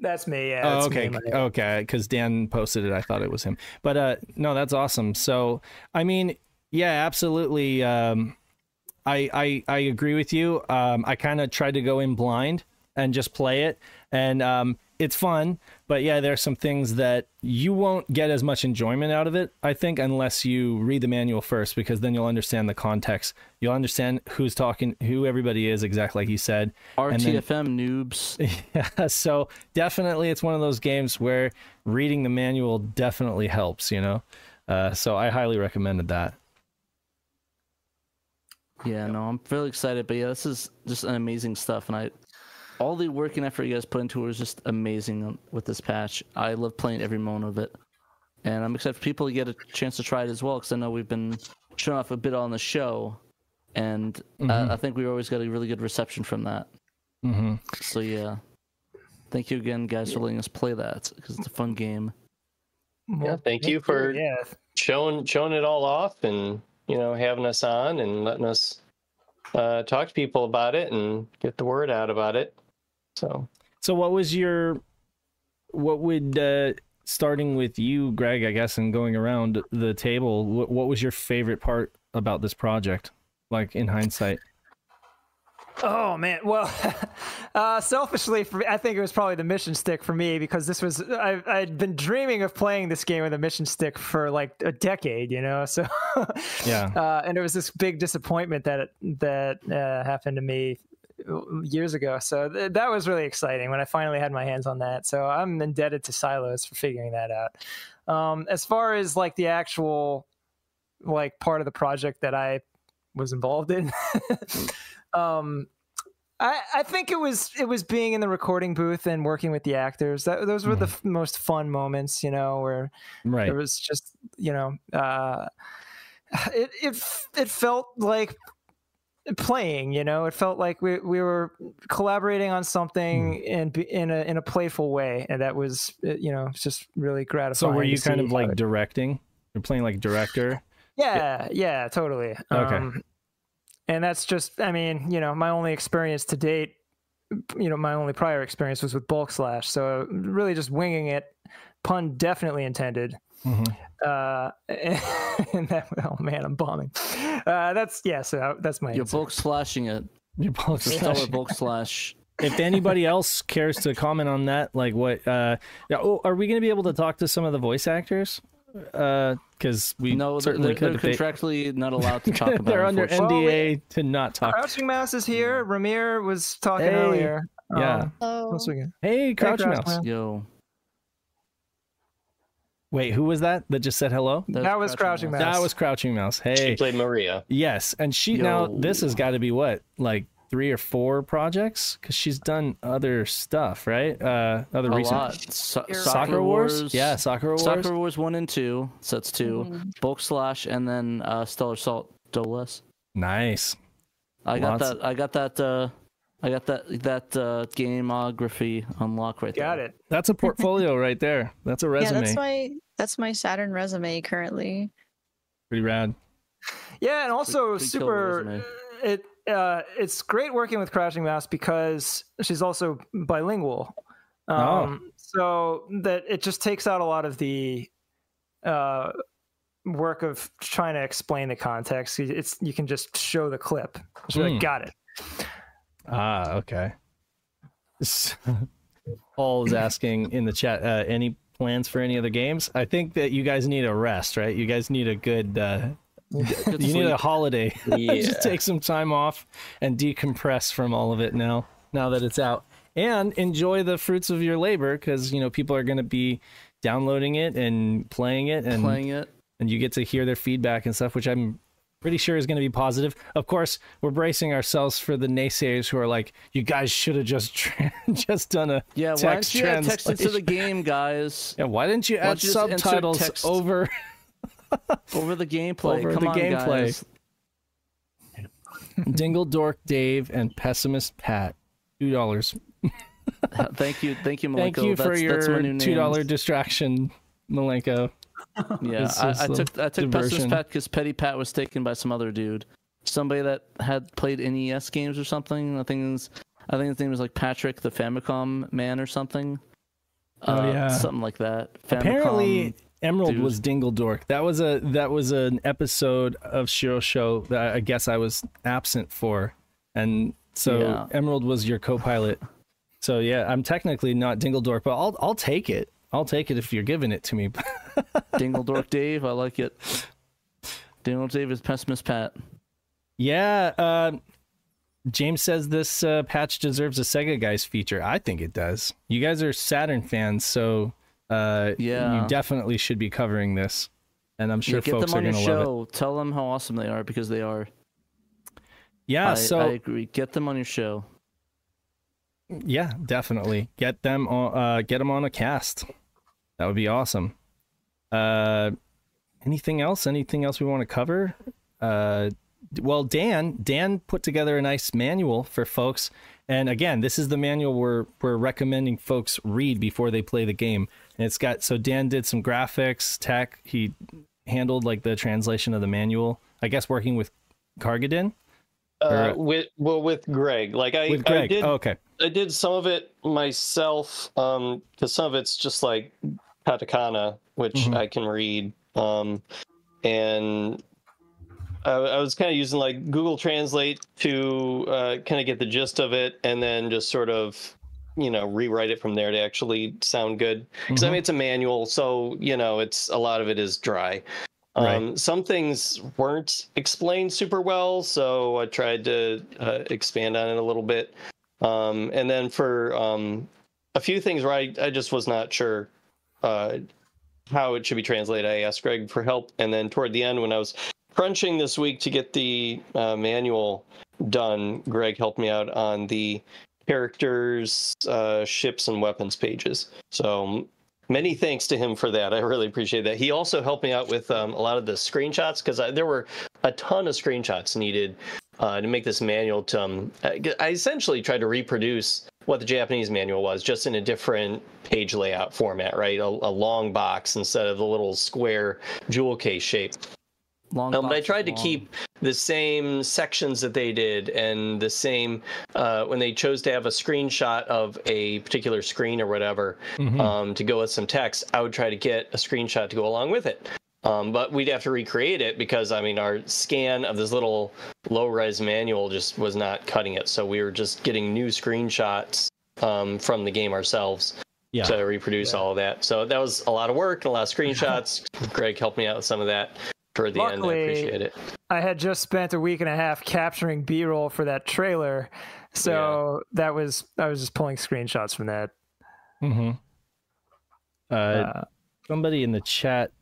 That's me, yeah. That's me, okay, because Dan posted it. I thought it was him. But no, that's awesome. So, I mean... Yeah, absolutely. I agree with you. I kind of tried to go in blind and just play it, and it's fun. But yeah, there are some things that you won't get as much enjoyment out of it, I think, unless you read the manual first, because then you'll understand the context. You'll understand who's talking, who everybody is, exactly like you said. RTFM noobs. Yeah, so definitely it's one of those games where reading the manual definitely helps, you know? So I highly recommended that. Yeah, no, I'm really excited, but yeah, this is just an amazing stuff, and all the work and effort you guys put into it was just amazing with this patch. I love playing every moment of it, and I'm excited for people to get a chance to try it as well, because I know we've been shown off a bit on the show, and I think we always got a really good reception from that. So yeah, thank you again, guys, for letting us play that, because it's a fun game. Yeah, thank you for showing it all off, and you know, having us on and letting us talk to people about it and get the word out about it. So, what was your, what would starting with you, Greg, I guess, and going around the table, what was your favorite part about this project, like in hindsight? Oh man, well, selfishly, for me, I think it was probably the mission stick for me, because this was, I'd been dreaming of playing this game with a mission stick for like a decade, you know, so yeah. And it was this big disappointment that happened to me years ago, so that was really exciting when I finally had my hands on that. So I'm indebted to Silas for figuring that out. As far as like the actual like part of the project that I was involved in. I think it was being in the recording booth and working with the actors. Those were the most fun moments, you know, where it was just, you know, it felt like playing, you know, it felt like we were collaborating on something and in a playful way. And that was, you know, just really gratifying. So were you kind of like directing? You're playing like director? Yeah. Yeah, totally. Okay. And that's just, I mean, you know, my only experience to date, you know, my only prior experience was with Bulk Slash. So really just winging it, pun definitely intended. And that, oh man, I'm bombing. That's, yeah, so that's my answer. Bulk slashing it. You're Bulk Slash. Bulk Slash. If anybody else cares to comment on that, like what, are we going to be able to talk to some of the voice actors? Because we they're contractually not allowed to talk about. They're under NDA to not talk. Crouching Mouse is here. Ramir was talking earlier. Yeah. Hey, Crouching Mouse. Yo. Wait, who was that just said hello? That was Crouching Mouse. That was Crouching Mouse. Hey. She played Maria. Yes, and she now this has got to be what, like 3 or 4 projects, because she's done other stuff, right? Other recent Sakura Wars, yeah, Sakura Wars 1 and 2, so that's 2. Bulk Slash, and then Stellar Assault, Doles. Nice. I got that gameography unlock right there. Got it. That's a portfolio right there. That's a resume. Yeah, that's my Saturn resume currently. Pretty rad. Yeah, and also super. It's great working with Crouching Mouse because she's also bilingual. So that it just takes out a lot of the work of trying to explain the context. You can just show the clip. So like, got it. Ah, okay. Paul is asking in the chat, any plans for any other games? I think that you guys need a rest, right? You guys need a good... you need a holiday. Just take some time off and decompress from all of it now that it's out, and enjoy the fruits of your labor, because you know people are going to be downloading it and playing it, and you get to hear their feedback and stuff, which I'm pretty sure is going to be positive. Of course, we're bracing ourselves for the naysayers who are like, "You guys should have just done a text translation. Why didn't you add text into the game, guys? Yeah, why didn't you add subtitles over?" Over the gameplay. Come on, guys. Dingle Dork Dave and Pessimist Pat, $2. Thank you, Malenko. Thank you for your $2 distraction, Malenko. Yeah, I took Pessimist Pat because Petty Pat was taken by some other dude, somebody that had played NES games or something. I think his name was like Patrick, the Famicom man, or something. Something like that. Famicom apparently. Emerald Dude. Was Dingle Dork. That was an episode of Shiro Show that I guess I was absent for, and so Emerald was your co-pilot. So yeah, I'm technically not Dingle Dork, but I'll take it. I'll take it if you're giving it to me. Dingle Dork Dave, I like it. Dingle Dave is Pessimist Pat. Yeah, James says this patch deserves a Sega Guys feature. I think it does. You guys are Saturn fans, so. You definitely should be covering this, and I'm sure folks are going to love it. Tell them how awesome they are, because they are. Yeah, I agree. Get them on your show. Yeah, definitely get them on a cast. That would be awesome. Anything else? Anything else we want to cover? well, Dan put together a nice manual for folks. And again, this is the manual we're recommending folks read before they play the game. And it's got, so Dan did some graphics, tech. He handled like the translation of the manual, I guess working with Cargodin. With Greg. Like I did, oh, okay. I did some of it myself, because some of it's just like katakana, which I can read. And I was kind of using like Google Translate to kind of get the gist of it, and then just sort of, you know, rewrite it from there to actually sound good. Because I mean, it's a manual, so you know, it's a lot of it is dry. Some things weren't explained super well, so I tried to expand on it a little bit. And then for a few things where I just was not sure how it should be translated, I asked Greg for help. And then toward the end, when I was crunching this week to get the manual done, Greg helped me out on the characters, ships, and weapons pages. So many thanks to him for that. I really appreciate that. He also helped me out with a lot of the screenshots, because there were a ton of screenshots needed to make this manual. To, I essentially tried to reproduce what the Japanese manual was, just in a different page layout format, right? A long box instead of the little square jewel case shape. But I tried to keep the same sections that they did, and the same when they chose to have a screenshot of a particular screen or whatever to go with some text, I would try to get a screenshot to go along with it. But we'd have to recreate it because, I mean, our scan of this little low-res manual just was not cutting it. So we were just getting new screenshots from the game ourselves. Yeah. To reproduce all of that. So that was a lot of work and a lot of screenshots. Greg helped me out with some of that. At the Luckily, end, I appreciate it. I had just spent a week and a half capturing B-roll for that trailer, so that was I was just pulling screenshots from that. Somebody in the chat,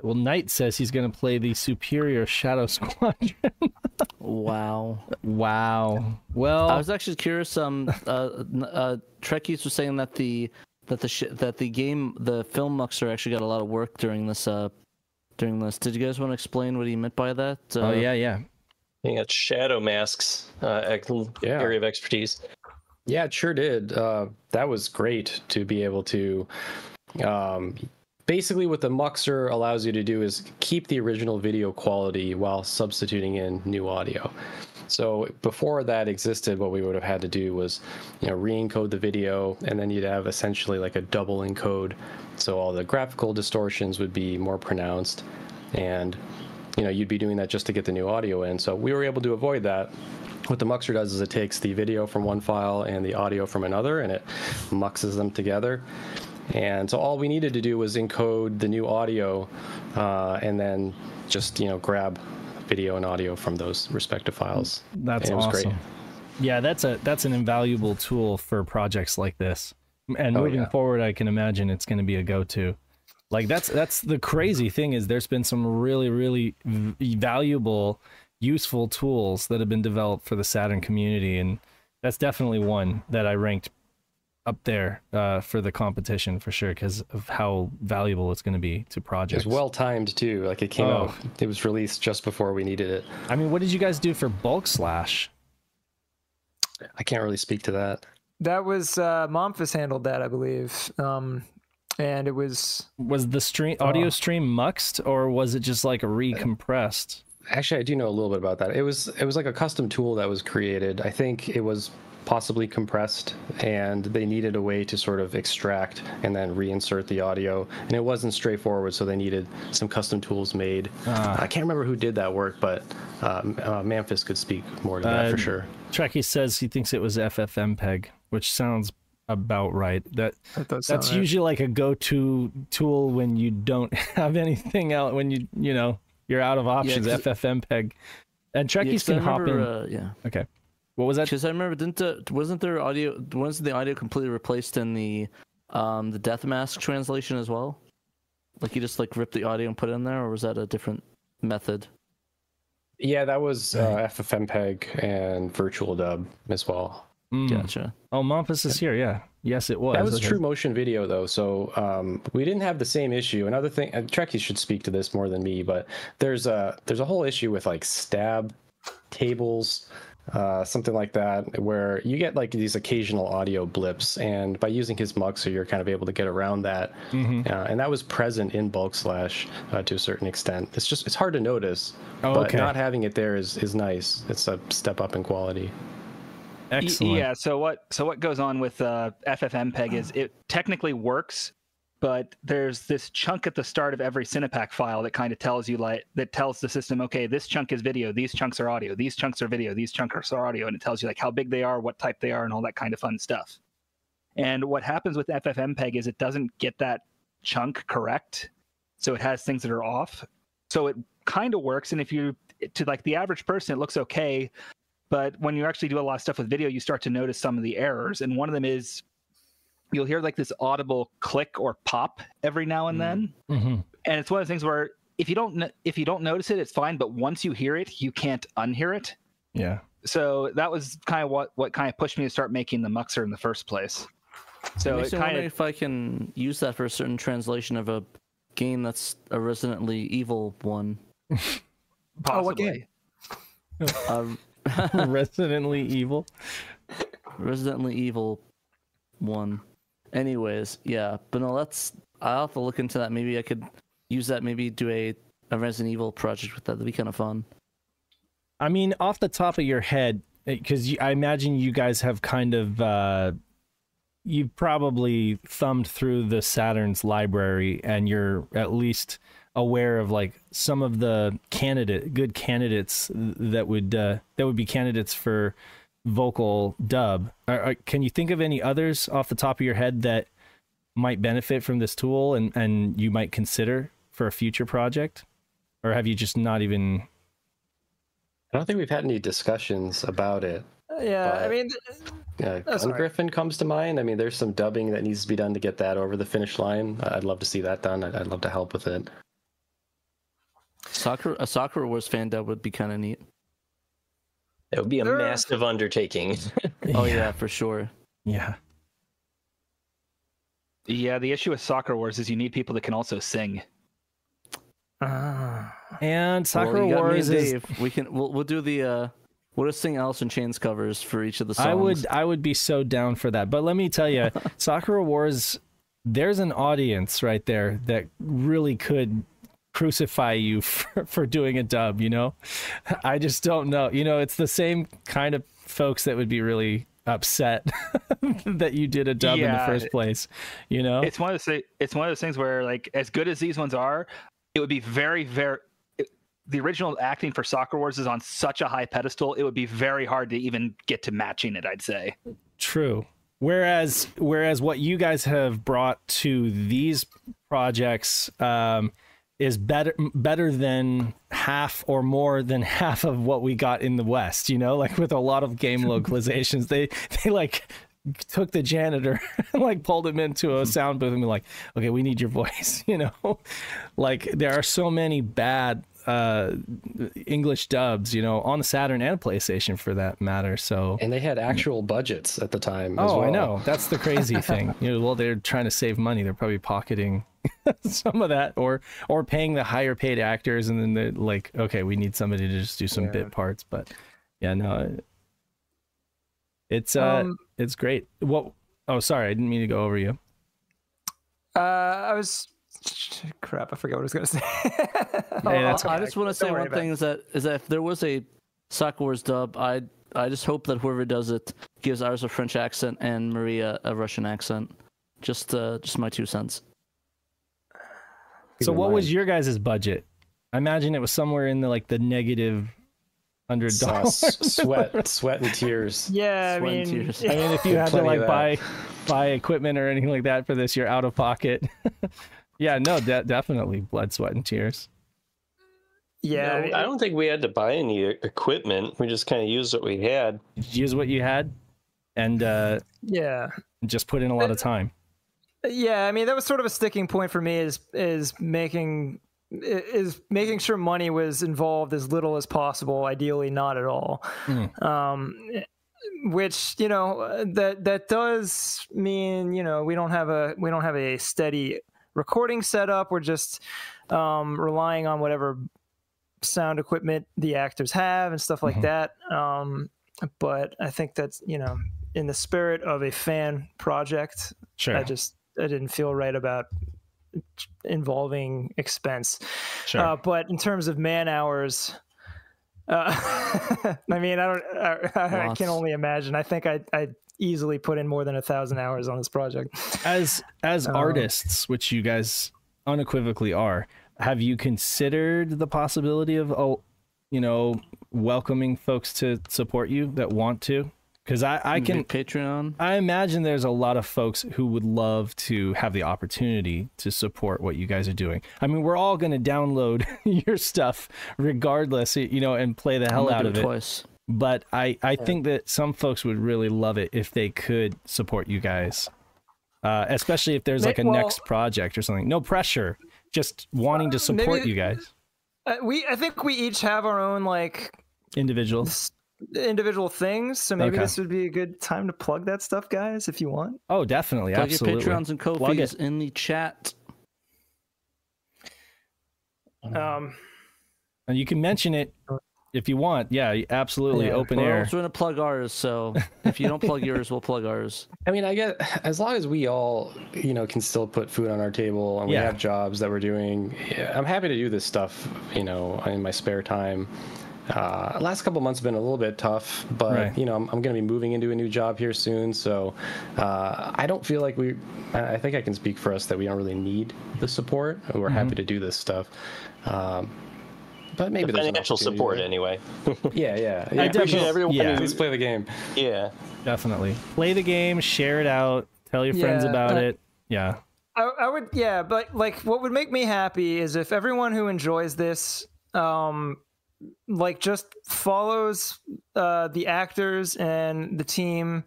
well, Knight says he's going to play the superior Shadow Squadron. Wow. Well, I was actually curious. Trekkies was saying that the game, the film Muxer actually got a lot of work during this. Did you guys want to explain what he meant by that? Oh yeah. I think that's Shadow Mask's area of expertise. Yeah, it sure did. That was great to be able to. Basically, what the Muxer allows you to do is keep the original video quality while substituting in new audio. So before that existed, what we would have had to do was, you know, re-encode the video, and then you'd have essentially like a double encode. So all the graphical distortions would be more pronounced, and, you know, you'd be doing that just to get the new audio in. So we were able to avoid that. What the Muxer does is it takes the video from one file and the audio from another, and it muxes them together. And so all we needed to do was encode the new audio, and then just, you know, grab video and audio from those respective files. That's awesome. Great. Yeah, that's an invaluable tool for projects like this. And moving forward, I can imagine it's going to be a go-to. Like that's the crazy thing is there's been some really, really valuable, useful tools that have been developed for the Saturn community, and that's definitely one that I ranked up there for the competition for sure, because of how valuable it's going to be to projects. It's well timed too. Like it came out, it was released just before we needed it. I mean, what did you guys do for Bulk Slash? I can't really speak to that. That was Momfus handled that, I believe. And it was the stream audio stream muxed, or was it just like a recompressed? Actually, I do know a little bit about that. It was like a custom tool that was created. I think it was possibly compressed, and they needed a way to sort of extract and then reinsert the audio, and it wasn't straightforward, so they needed some custom tools made. I can't remember who did that work, but Memphis could speak more to that for sure. Trekkie says he thinks it was FFmpeg, which sounds about right. That's right. Usually like a go-to tool when you don't have anything out, when you know you're out of options. FFmpeg. And Trekkie's can hop in. Okay. What was that? Because I remember, wasn't the audio completely replaced in the Death Mask translation as well? Like you just like ripped the audio and put it in there, or was that a different method? Yeah, that was FFmpeg and Virtual Dub as well. Gotcha. Oh, Momfus is here. Yeah, Yes, it was. That was okay. True motion video, though, so we didn't have the same issue. Another thing, Trekkie should speak to this more than me, but there's a whole issue with like stab tables, something like that, where you get like these occasional audio blips, and by using his muxer, you're kind of able to get around that. Mm-hmm. And that was present in Bulk Slash to a certain extent. It's just it's hard to notice, but not having it there is nice. It's a step up in quality. Excellent. Yeah, so what goes on with FFmpeg is it technically works, but there's this chunk at the start of every Cinepak file that kind of tells you, like, that tells the system, okay, this chunk is video, these chunks are audio, these chunks are video, these chunks are audio, and it tells you like how big they are, what type they are, and all that kind of fun stuff. And what happens with FFmpeg is it doesn't get that chunk correct, so it has things that are off. So it kind of works, and if you, to like the average person, it looks okay. But when you actually do a lot of stuff with video, you start to notice some of the errors. And one of them is you'll hear like this audible click or pop every now and then. Mm-hmm. And it's one of the things where if you don't notice it, it's fine. But once you hear it, you can't unhear it. Yeah. So that was kind of what kind of pushed me to start making the muxer in the first place. So it kind of, if I can use that for a certain translation of a game that's a Resident Evil one. Possibly. Oh, what game? Resident Evil 1. Anyways, yeah, but no, I'll have to look into that. Maybe I could use that, maybe do a Resident Evil project with that. That'd be kind of fun. I mean, off the top of your head, because I imagine you guys have kind of, you've probably thumbed through the Saturn's library, and you're at least aware of like some of the good candidates that would be candidates for vocal dub. Can you think of any others off the top of your head that might benefit from this tool and you might consider for a future project, or have you just not even? I don't think we've had any discussions about it. Yeah, but, I mean, Griffin comes to mind. I mean, there's some dubbing that needs to be done to get that over the finish line. I'd love to see that done. I'd love to help with it. A Sakura Wars fan dub would be kind of neat. It would be a massive undertaking. Oh yeah, for sure. Yeah. Yeah, the issue with Sakura Wars is you need people that can also sing. And Sakura Wars is we'll do the we'll just sing Alice in Chains covers for each of the songs. I would be so down for that. But let me tell you, Sakura Wars, there's an audience right there that really could crucify you for doing a dub, you know? I just don't know. You know, it's the same kind of folks that would be really upset that you did a dub in the first place, you know? It's one of those things where, like, as good as these ones are, it would be very, very... The original acting for Sakura Wars is on such a high pedestal, it would be very hard to even get to matching it, I'd say. True. Whereas what you guys have brought to these projects... is better than half or more than half of what we got in the West, you know, like with a lot of game localizations. They like took the janitor and like pulled him into a sound booth and be like, okay, we need your voice, you know. Like there are so many bad English dubs, you know, on the Saturn and PlayStation for that matter. So, and they had actual budgets at the time. Oh, as well. I know, that's the crazy thing. You know, well, they're trying to save money. They're probably pocketing some of that, or paying the higher paid actors, and then they're like, okay, we need somebody to just do some bit parts. But yeah, no, it's great. What? Oh, sorry, I didn't mean to go over you. Crap, I forgot what I was gonna say. I just want to say one thing is that if there was a Sakura Wars dub, I just hope that whoever does it gives ours a French accent and Maria a Russian accent. Just my 2 cents. So what was your guys' budget? I imagine it was somewhere in the like the -$100. Sweat and tears. Yeah, I mean if you had to like buy equipment or anything like that for this, you're out of pocket. Yeah, no, definitely blood, sweat, and tears. Yeah, no, I don't think we had to buy any equipment. We just kind of used what we had. Use what you had, and just put in a lot of time. Yeah, I mean that was sort of a sticking point for me is making sure money was involved as little as possible. Ideally, not at all. Mm. Which, you know, that does mean, you know, we don't have a steady recording setup. We're just relying on whatever sound equipment the actors have and stuff like that. But I think that's, you know, in the spirit of a fan project, sure. I didn't feel right about involving expense. Sure. But in terms of man hours, I mean, I can only imagine. I think I easily put in more than 1,000 hours on this project. As artists, which you guys unequivocally are, have you considered the possibility of, you know, welcoming folks to support you that want to? Because I can Patreon. I imagine there's a lot of folks who would love to have the opportunity to support what you guys are doing. I mean, we're all going to download your stuff regardless, you know, and play the hell out of it. Twice. But I think that some folks would really love it if they could support you guys, especially if there's like a next project or something. No pressure, just wanting to support you guys. I think we each have our own like individual things, so maybe this would be a good time to plug that stuff, guys, if you want. Oh, definitely. Plug absolutely your Patreons and Ko-fi's in the chat, and you can mention it if you want. Yeah, absolutely. Open air. We're going to plug ours, so if you don't plug yours, we'll plug ours. I mean, I guess as long as we all, you know, can still put food on our table and we have jobs that we're doing, I'm happy to do this stuff, you know, in my spare time. Last couple months have been a little bit tough, but you know, I'm going to be moving into a new job here soon, so I don't feel like I think I can speak for us that we don't really need the support. We're happy to do this stuff, but maybe the financial support anyway. Yeah. I appreciate everyone. Yeah. Please play the game. Yeah, definitely play the game. Share it out. Tell your friends about it. Yeah, I would. Yeah, but like, what would make me happy is if everyone who enjoys this, like just follows the actors and the team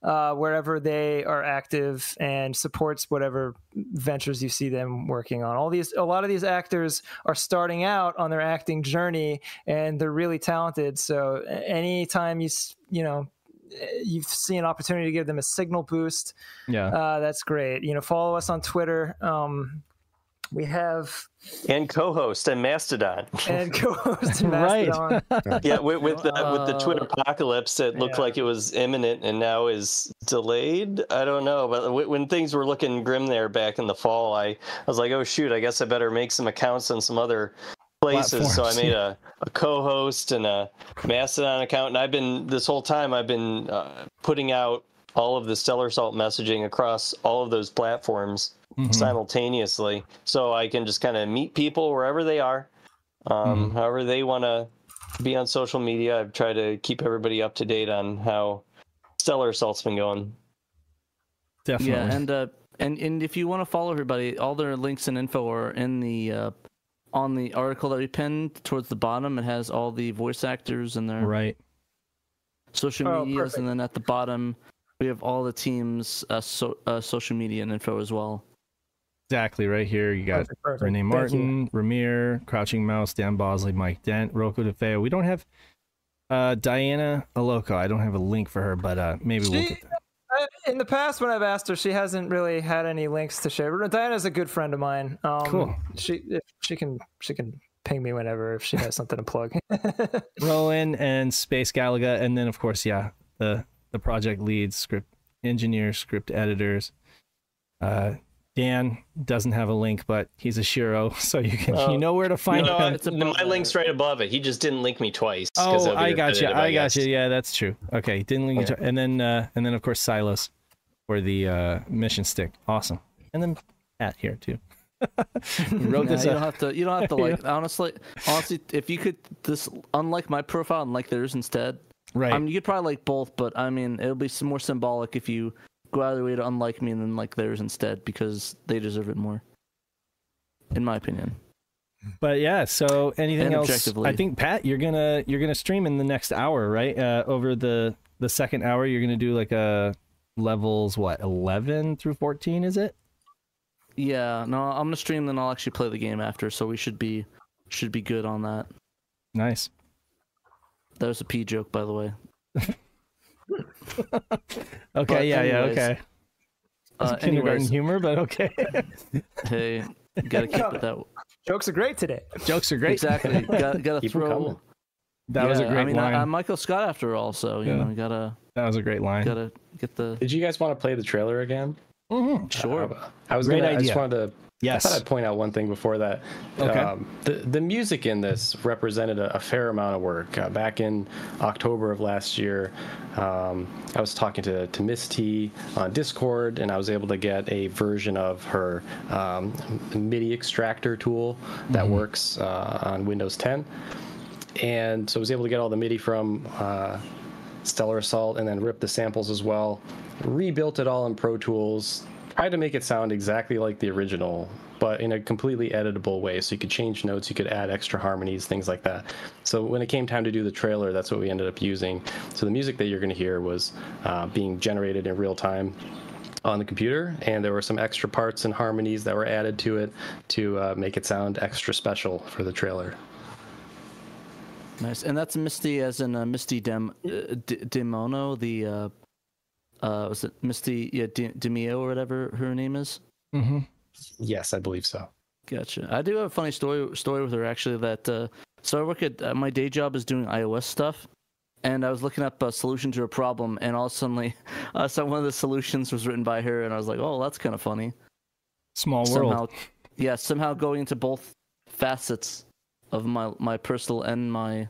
wherever they are active and supports whatever ventures you see them working on. A lot of these actors are starting out on their acting journey and they're really talented. So anytime you see an opportunity to give them a signal boost, that's great. You know, follow us on Twitter. We have co-host and Mastodon right. Yeah, with the Twitter apocalypse, it looked like it was imminent and now is delayed. I don't know, but when things were looking grim there back in the fall, I was like, oh shoot, I guess I better make some accounts on some other places. Platforms. So I made a co-host and a Mastodon account, and this whole time I've been putting out all of the Stellar Assault messaging across all of those platforms simultaneously, so I can just kind of meet people wherever they are, however they want to be on social media. I've tried to keep everybody up to date on how Stellar Assault's been going. Definitely. Yeah, and if you want to follow everybody, all their links and info are in the on the article that we pinned towards the bottom. It has all the voice actors and their social medias, and then at the bottom we have all the team's social media and info as well. Exactly, right here. You got Renee Martin, Ramir, Crouching Mouse, Dan Bosley, Mike Dent, Rocco DeFeo. We don't have Diana Aloco. I don't have a link for her, but maybe we'll get that. In the past, when I've asked her, she hasn't really had any links to share. But Diana's a good friend of mine. Cool. She can ping me whenever if she has something to plug. Rowan and Space Galaga, and then of course, the project leads, script engineers, script editors. Dan doesn't have a link, but he's a Shiro, so you can you know where to find him. My link's right above it. He just didn't link me twice. Oh, I got you. Yeah, that's true. Okay, didn't link me. And then of course Silas for the mission stick. Awesome. And then Pat here too. You don't have to like. Honestly, if you could just unlike my profile and like theirs instead. Right. I mean, you could probably like both, but I mean, it'll be more symbolic if you go out of the way to unlike me and then like theirs instead, because they deserve it more, in my opinion. But yeah, so anything else? I think Pat, you're gonna stream in the next hour, right? Over the second hour, you're gonna do like a levels 11 through 14, is it? Yeah. No, I'm gonna stream, then I'll actually play the game after, so we should be good on that. Nice. That was a pee joke, by the way. Okay, yeah, anyways, yeah, okay. Kindergarten humor, but okay. Hey, gotta keep it that way. Jokes are great today. Jokes are great. Exactly. Gotta throw. That was a great line. I'm Michael Scott after all, so you know, gotta. That was a great line. Gotta get the. Did you guys want to play the trailer again? Mm-hmm. Sure. I was great gonna. Idea. I just wanted to. Yes. I thought I'd point out one thing before that. Okay. The music in this represented a fair amount of work. Back in October of last year, I was talking to Misty on Discord, and I was able to get a version of her MIDI extractor tool that works on Windows 10. And so I was able to get all the MIDI from Stellar Assault and then rip the samples as well. Rebuilt it all in Pro Tools. Tried to make it sound exactly like the original, but in a completely editable way. So you could change notes, you could add extra harmonies, things like that. So when it came time to do the trailer, that's what we ended up using. So the music that you're going to hear was being generated in real time on the computer, and there were some extra parts and harmonies that were added to it to make it sound extra special for the trailer. Nice. And that's Misty as in Misty Demono, the... was it Misty Demio or whatever her name is? Mm-hmm. Yes, I believe so. Gotcha. I do have a funny story with her, actually, that... so I work at... my day job is doing iOS stuff, and I was looking up a solution to a problem, and all suddenly, one of the solutions was written by her, and I was like, oh, that's kind of funny. Small world. Somehow going into both facets of my personal and my...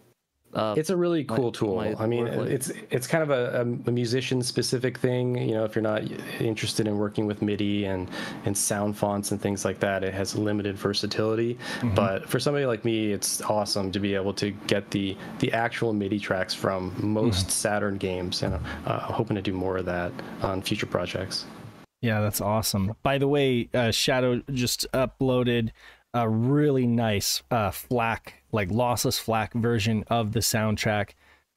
it's a really cool tool. I mean, it's kind of a musician-specific thing. You know, if you're not interested in working with MIDI and sound fonts and things like that, it has limited versatility. Mm-hmm. But for somebody like me, it's awesome to be able to get the actual MIDI tracks from most Saturn games, and I'm hoping to do more of that on future projects. Yeah, that's awesome. By the way, Shadow just uploaded a really nice FLAC, like lossless FLAC version of the soundtrack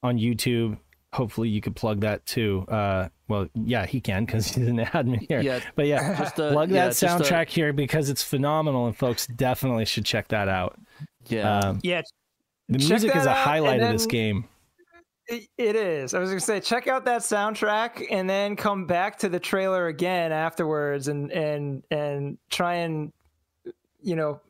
on YouTube. Hopefully you could plug that too. Well, yeah, he can because he's an admin here. Yeah, but yeah, just plug that soundtrack here because it's phenomenal, and folks definitely should check that out. Yeah, the music is a highlight of this game. It is. I was going to say, check out that soundtrack and then come back to the trailer again afterwards, and try and, you know,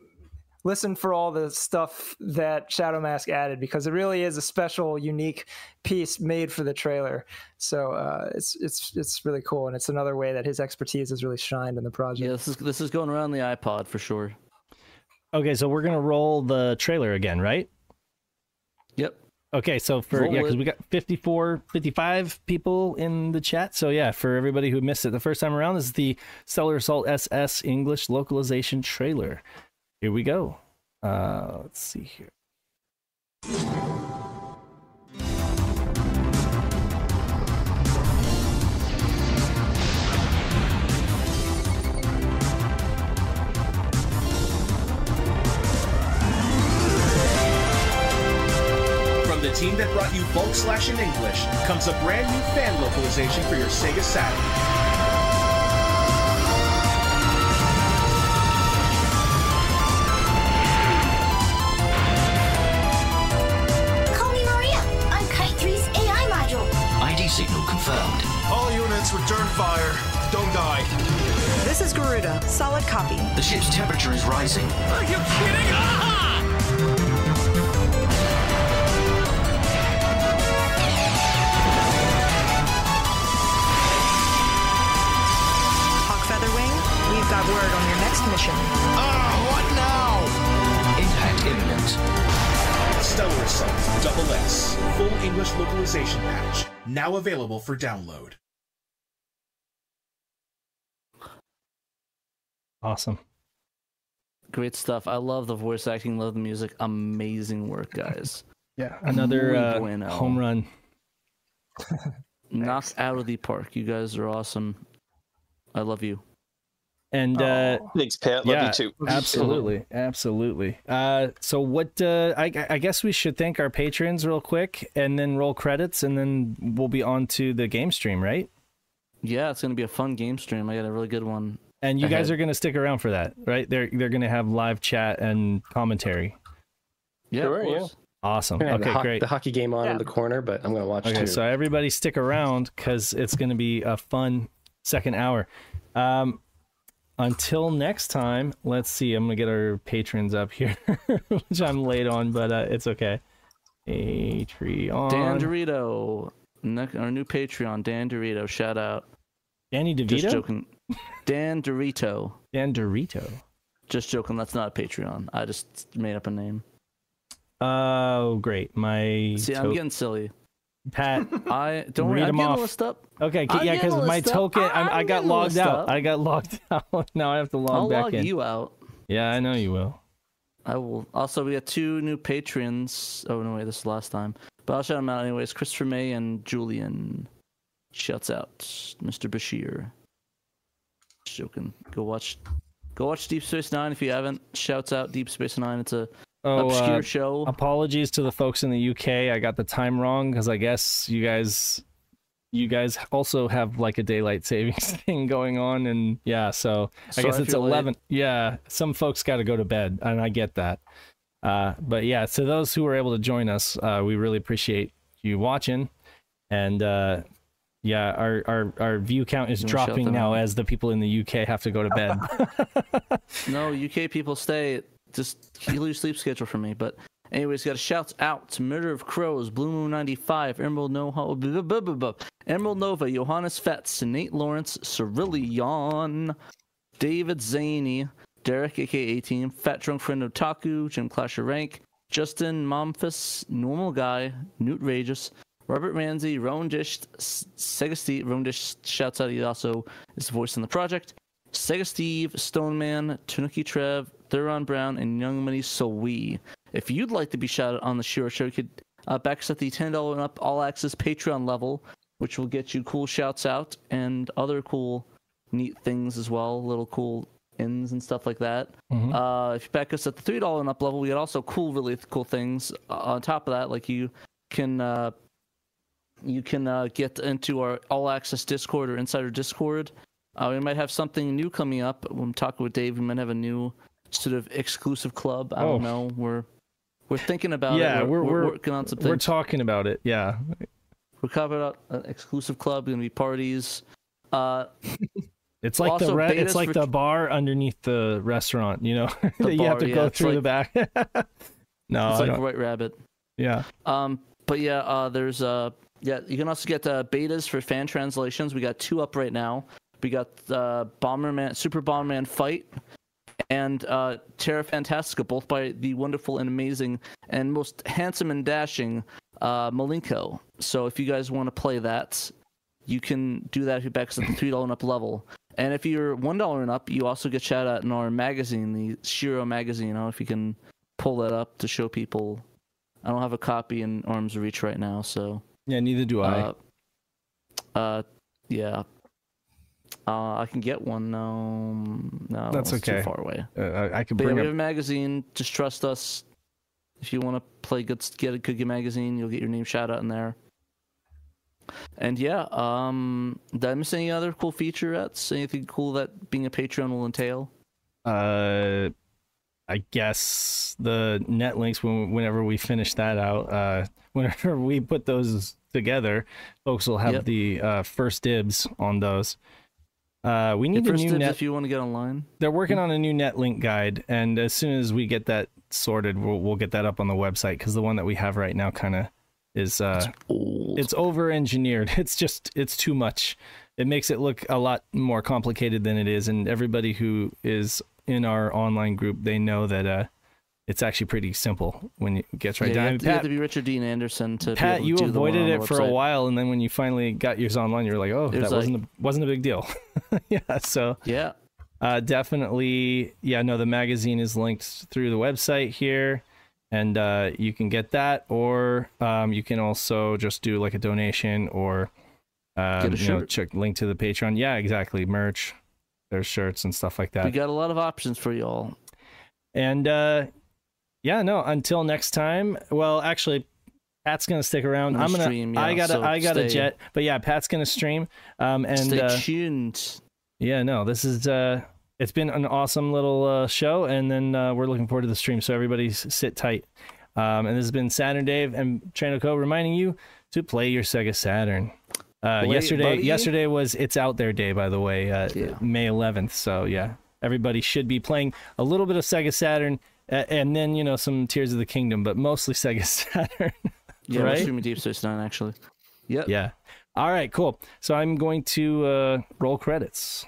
listen for all the stuff that Shadow Mask added, because it really is a special, unique piece made for the trailer. So it's really cool, and it's another way that his expertise has really shined in the project. Yeah, this is going around the iPod for sure. Okay, so we're gonna roll the trailer again, right? Yep. Okay, so for because we got 55 people in the chat. So yeah, for everybody who missed it the first time around, this is the Stellar Assault SS English localization trailer. Here we go. Let's see here. From the team that brought you Bulk Slash in English comes a brand new fan localization for your Sega Saturn. Signal confirmed. All units return fire. Don't die. This is Garuda. Solid copy. The ship's temperature is rising. Are you kidding? Aha! Hawk Featherwing, we've got word on your next mission. What now? Impact imminent. Stellar Assault Double S, full English localization patch, now available for download. Awesome. Great stuff. I love the voice acting, love the music. Amazing work, guys. Yeah, another home run. Knocked out of the park. You guys are awesome. I love you. And thanks, Pat. Love you too. Absolutely. So what? I guess we should thank our patrons real quick, and then roll credits, and then we'll be on to the game stream, right? Yeah, it's gonna be a fun game stream. I got a really good one. And you guys are gonna stick around for that, right? They're gonna have live chat and commentary. Yeah, sure, of course. Awesome. Yeah, okay, great. The hockey game on in the corner, but I'm going to watch too. So everybody stick around because it's going to be a fun second hour. Until next time, let's see. I'm going to get our patrons up here, which I'm late on, but it's okay. Patreon. Dan Dorito. Our new Patreon, Dan Dorito. Shout out. Danny DeVito? Just joking. Dan Dorito. Dan Dorito. Just joking. That's not a Patreon. I just made up a name. Oh, great. My I'm getting silly. Pat, I don't read them off. List up. Okay, yeah, because my token, I got logged out. I got logged out. Now I have to log back in. I'll log you out. Yeah, I know you will. I will. Also, we got two new patrons. Oh, no, wait, this is last time. But I'll shout them out anyways. Christopher May and Julian. Shouts out, Mr. Bashir. Just joking. Go watch Deep Space Nine if you haven't. Shouts out Deep Space Nine. It's a obscure show. Apologies to the folks in the UK. I got the time wrong because I guess you guys also have like a daylight savings thing going on, and yeah, so I guess it's 11. Late. Yeah, some folks got to go to bed, and I get that. But yeah, to those who were able to join us, we really appreciate you watching, and yeah, our view count is dropping now as the people in the UK have to go to bed. No, UK people stay. Just lose sleep schedule for me. But anyways, got a shout out to Murder of Crows, Blue Moon 95, Emerald Nova, Johannes Fetz, Nate Lawrence, Cerillion, David Zaney, Derek aka Team, Fat Drunk Friend Otaku, Jim Clasher Rank, Justin Momfus, Normal Guy, Newt Rageous, Robert Ramsey, Rowan Dinkt, Sega Steve. Rowan Dinkt shouts out, he also is the voice in the project. Sega Steve, Stoneman, Tanuki Trev, Theron Brown, and Young Money Sawee. If you'd like to be shouted on the Shiro Show, you could back us at the $10 and up all-access Patreon level, which will get you cool shouts out and other cool, neat things as well, little cool ins and stuff like that. Mm-hmm. If you back us at the $3 and up level, we get also cool, really cool things on top of that. Like you can get into our all-access Discord or Insider Discord. We might have something new coming up. When I'm talking with Dave, we might have a new sort of exclusive club. I don't know. We're thinking about it. Yeah, we're working on something. We're talking about it. Yeah, we're covering out an exclusive club. Going to be parties. It's like it's like the bar underneath the restaurant. You know, that you have to go through like, the back. No, it's like White Rabbit. Yeah. But yeah, there's you can also get betas for fan translations. We got 2 up right now. We got Bomberman, Super Bomberman Fight, and Terra Fantastica, both by the wonderful and amazing and most handsome and dashing Malenko. So if you guys want to play that, you can do that if you back us at the $3 and up level. And if you're $1 and up, you also get shout out in our magazine, the Shiro magazine. I don't know if you can pull that up to show people. I don't have a copy in arm's reach right now, so yeah, neither do I. Yeah. I can get one. No, that's okay. Too far away. I can bring. We have a magazine. Just trust us. If you want to play good, get a good magazine. You'll get your name shout out in there. And yeah, did I miss any other cool featurettes? Anything cool that being a Patreon will entail? I guess the net links. Whenever we finish that out, whenever we put those together, folks will have the first dibs on those. We need a new net. If you want to get online, they're working on a new netlink guide, and as soon as we get that sorted, we'll get that up on the website, because the one that we have right now kind of is it's over engineered. It's too much. It makes it look a lot more complicated than it is, and everybody who is in our online group, they know that it's actually pretty simple when it gets right down. You have to be Richard Dean Anderson to Pat, be able to you avoided it for a while, and then when you finally got yours online, you're like, oh, that wasn't a big deal. Yeah, so yeah, definitely. Yeah, no, the magazine is linked through the website here, and you can get that, or you can also just do like a donation, or link to the Patreon. Yeah, exactly. Merch, there's shirts and stuff like that. We got a lot of options for y'all, and yeah, no, until next time. Well, actually, Pat's going to stick around. I got a jet. But yeah, Pat's going to stream. And stay tuned. Yeah, no, this is it's been an awesome little show, and then we're looking forward to the stream. So everybody sit tight. And this has been Saturn Dave and Channel Co. reminding you to play your Sega Saturn. Yesterday was It's Out There Day, by the way, May 11th. So yeah, everybody should be playing a little bit of Sega Saturn and then, you know, some Tears of the Kingdom, but mostly Sega Saturn. Yeah, right? We're streaming Deep Space Nine, actually. Yep. Yeah. All right, cool. So I'm going to roll credits.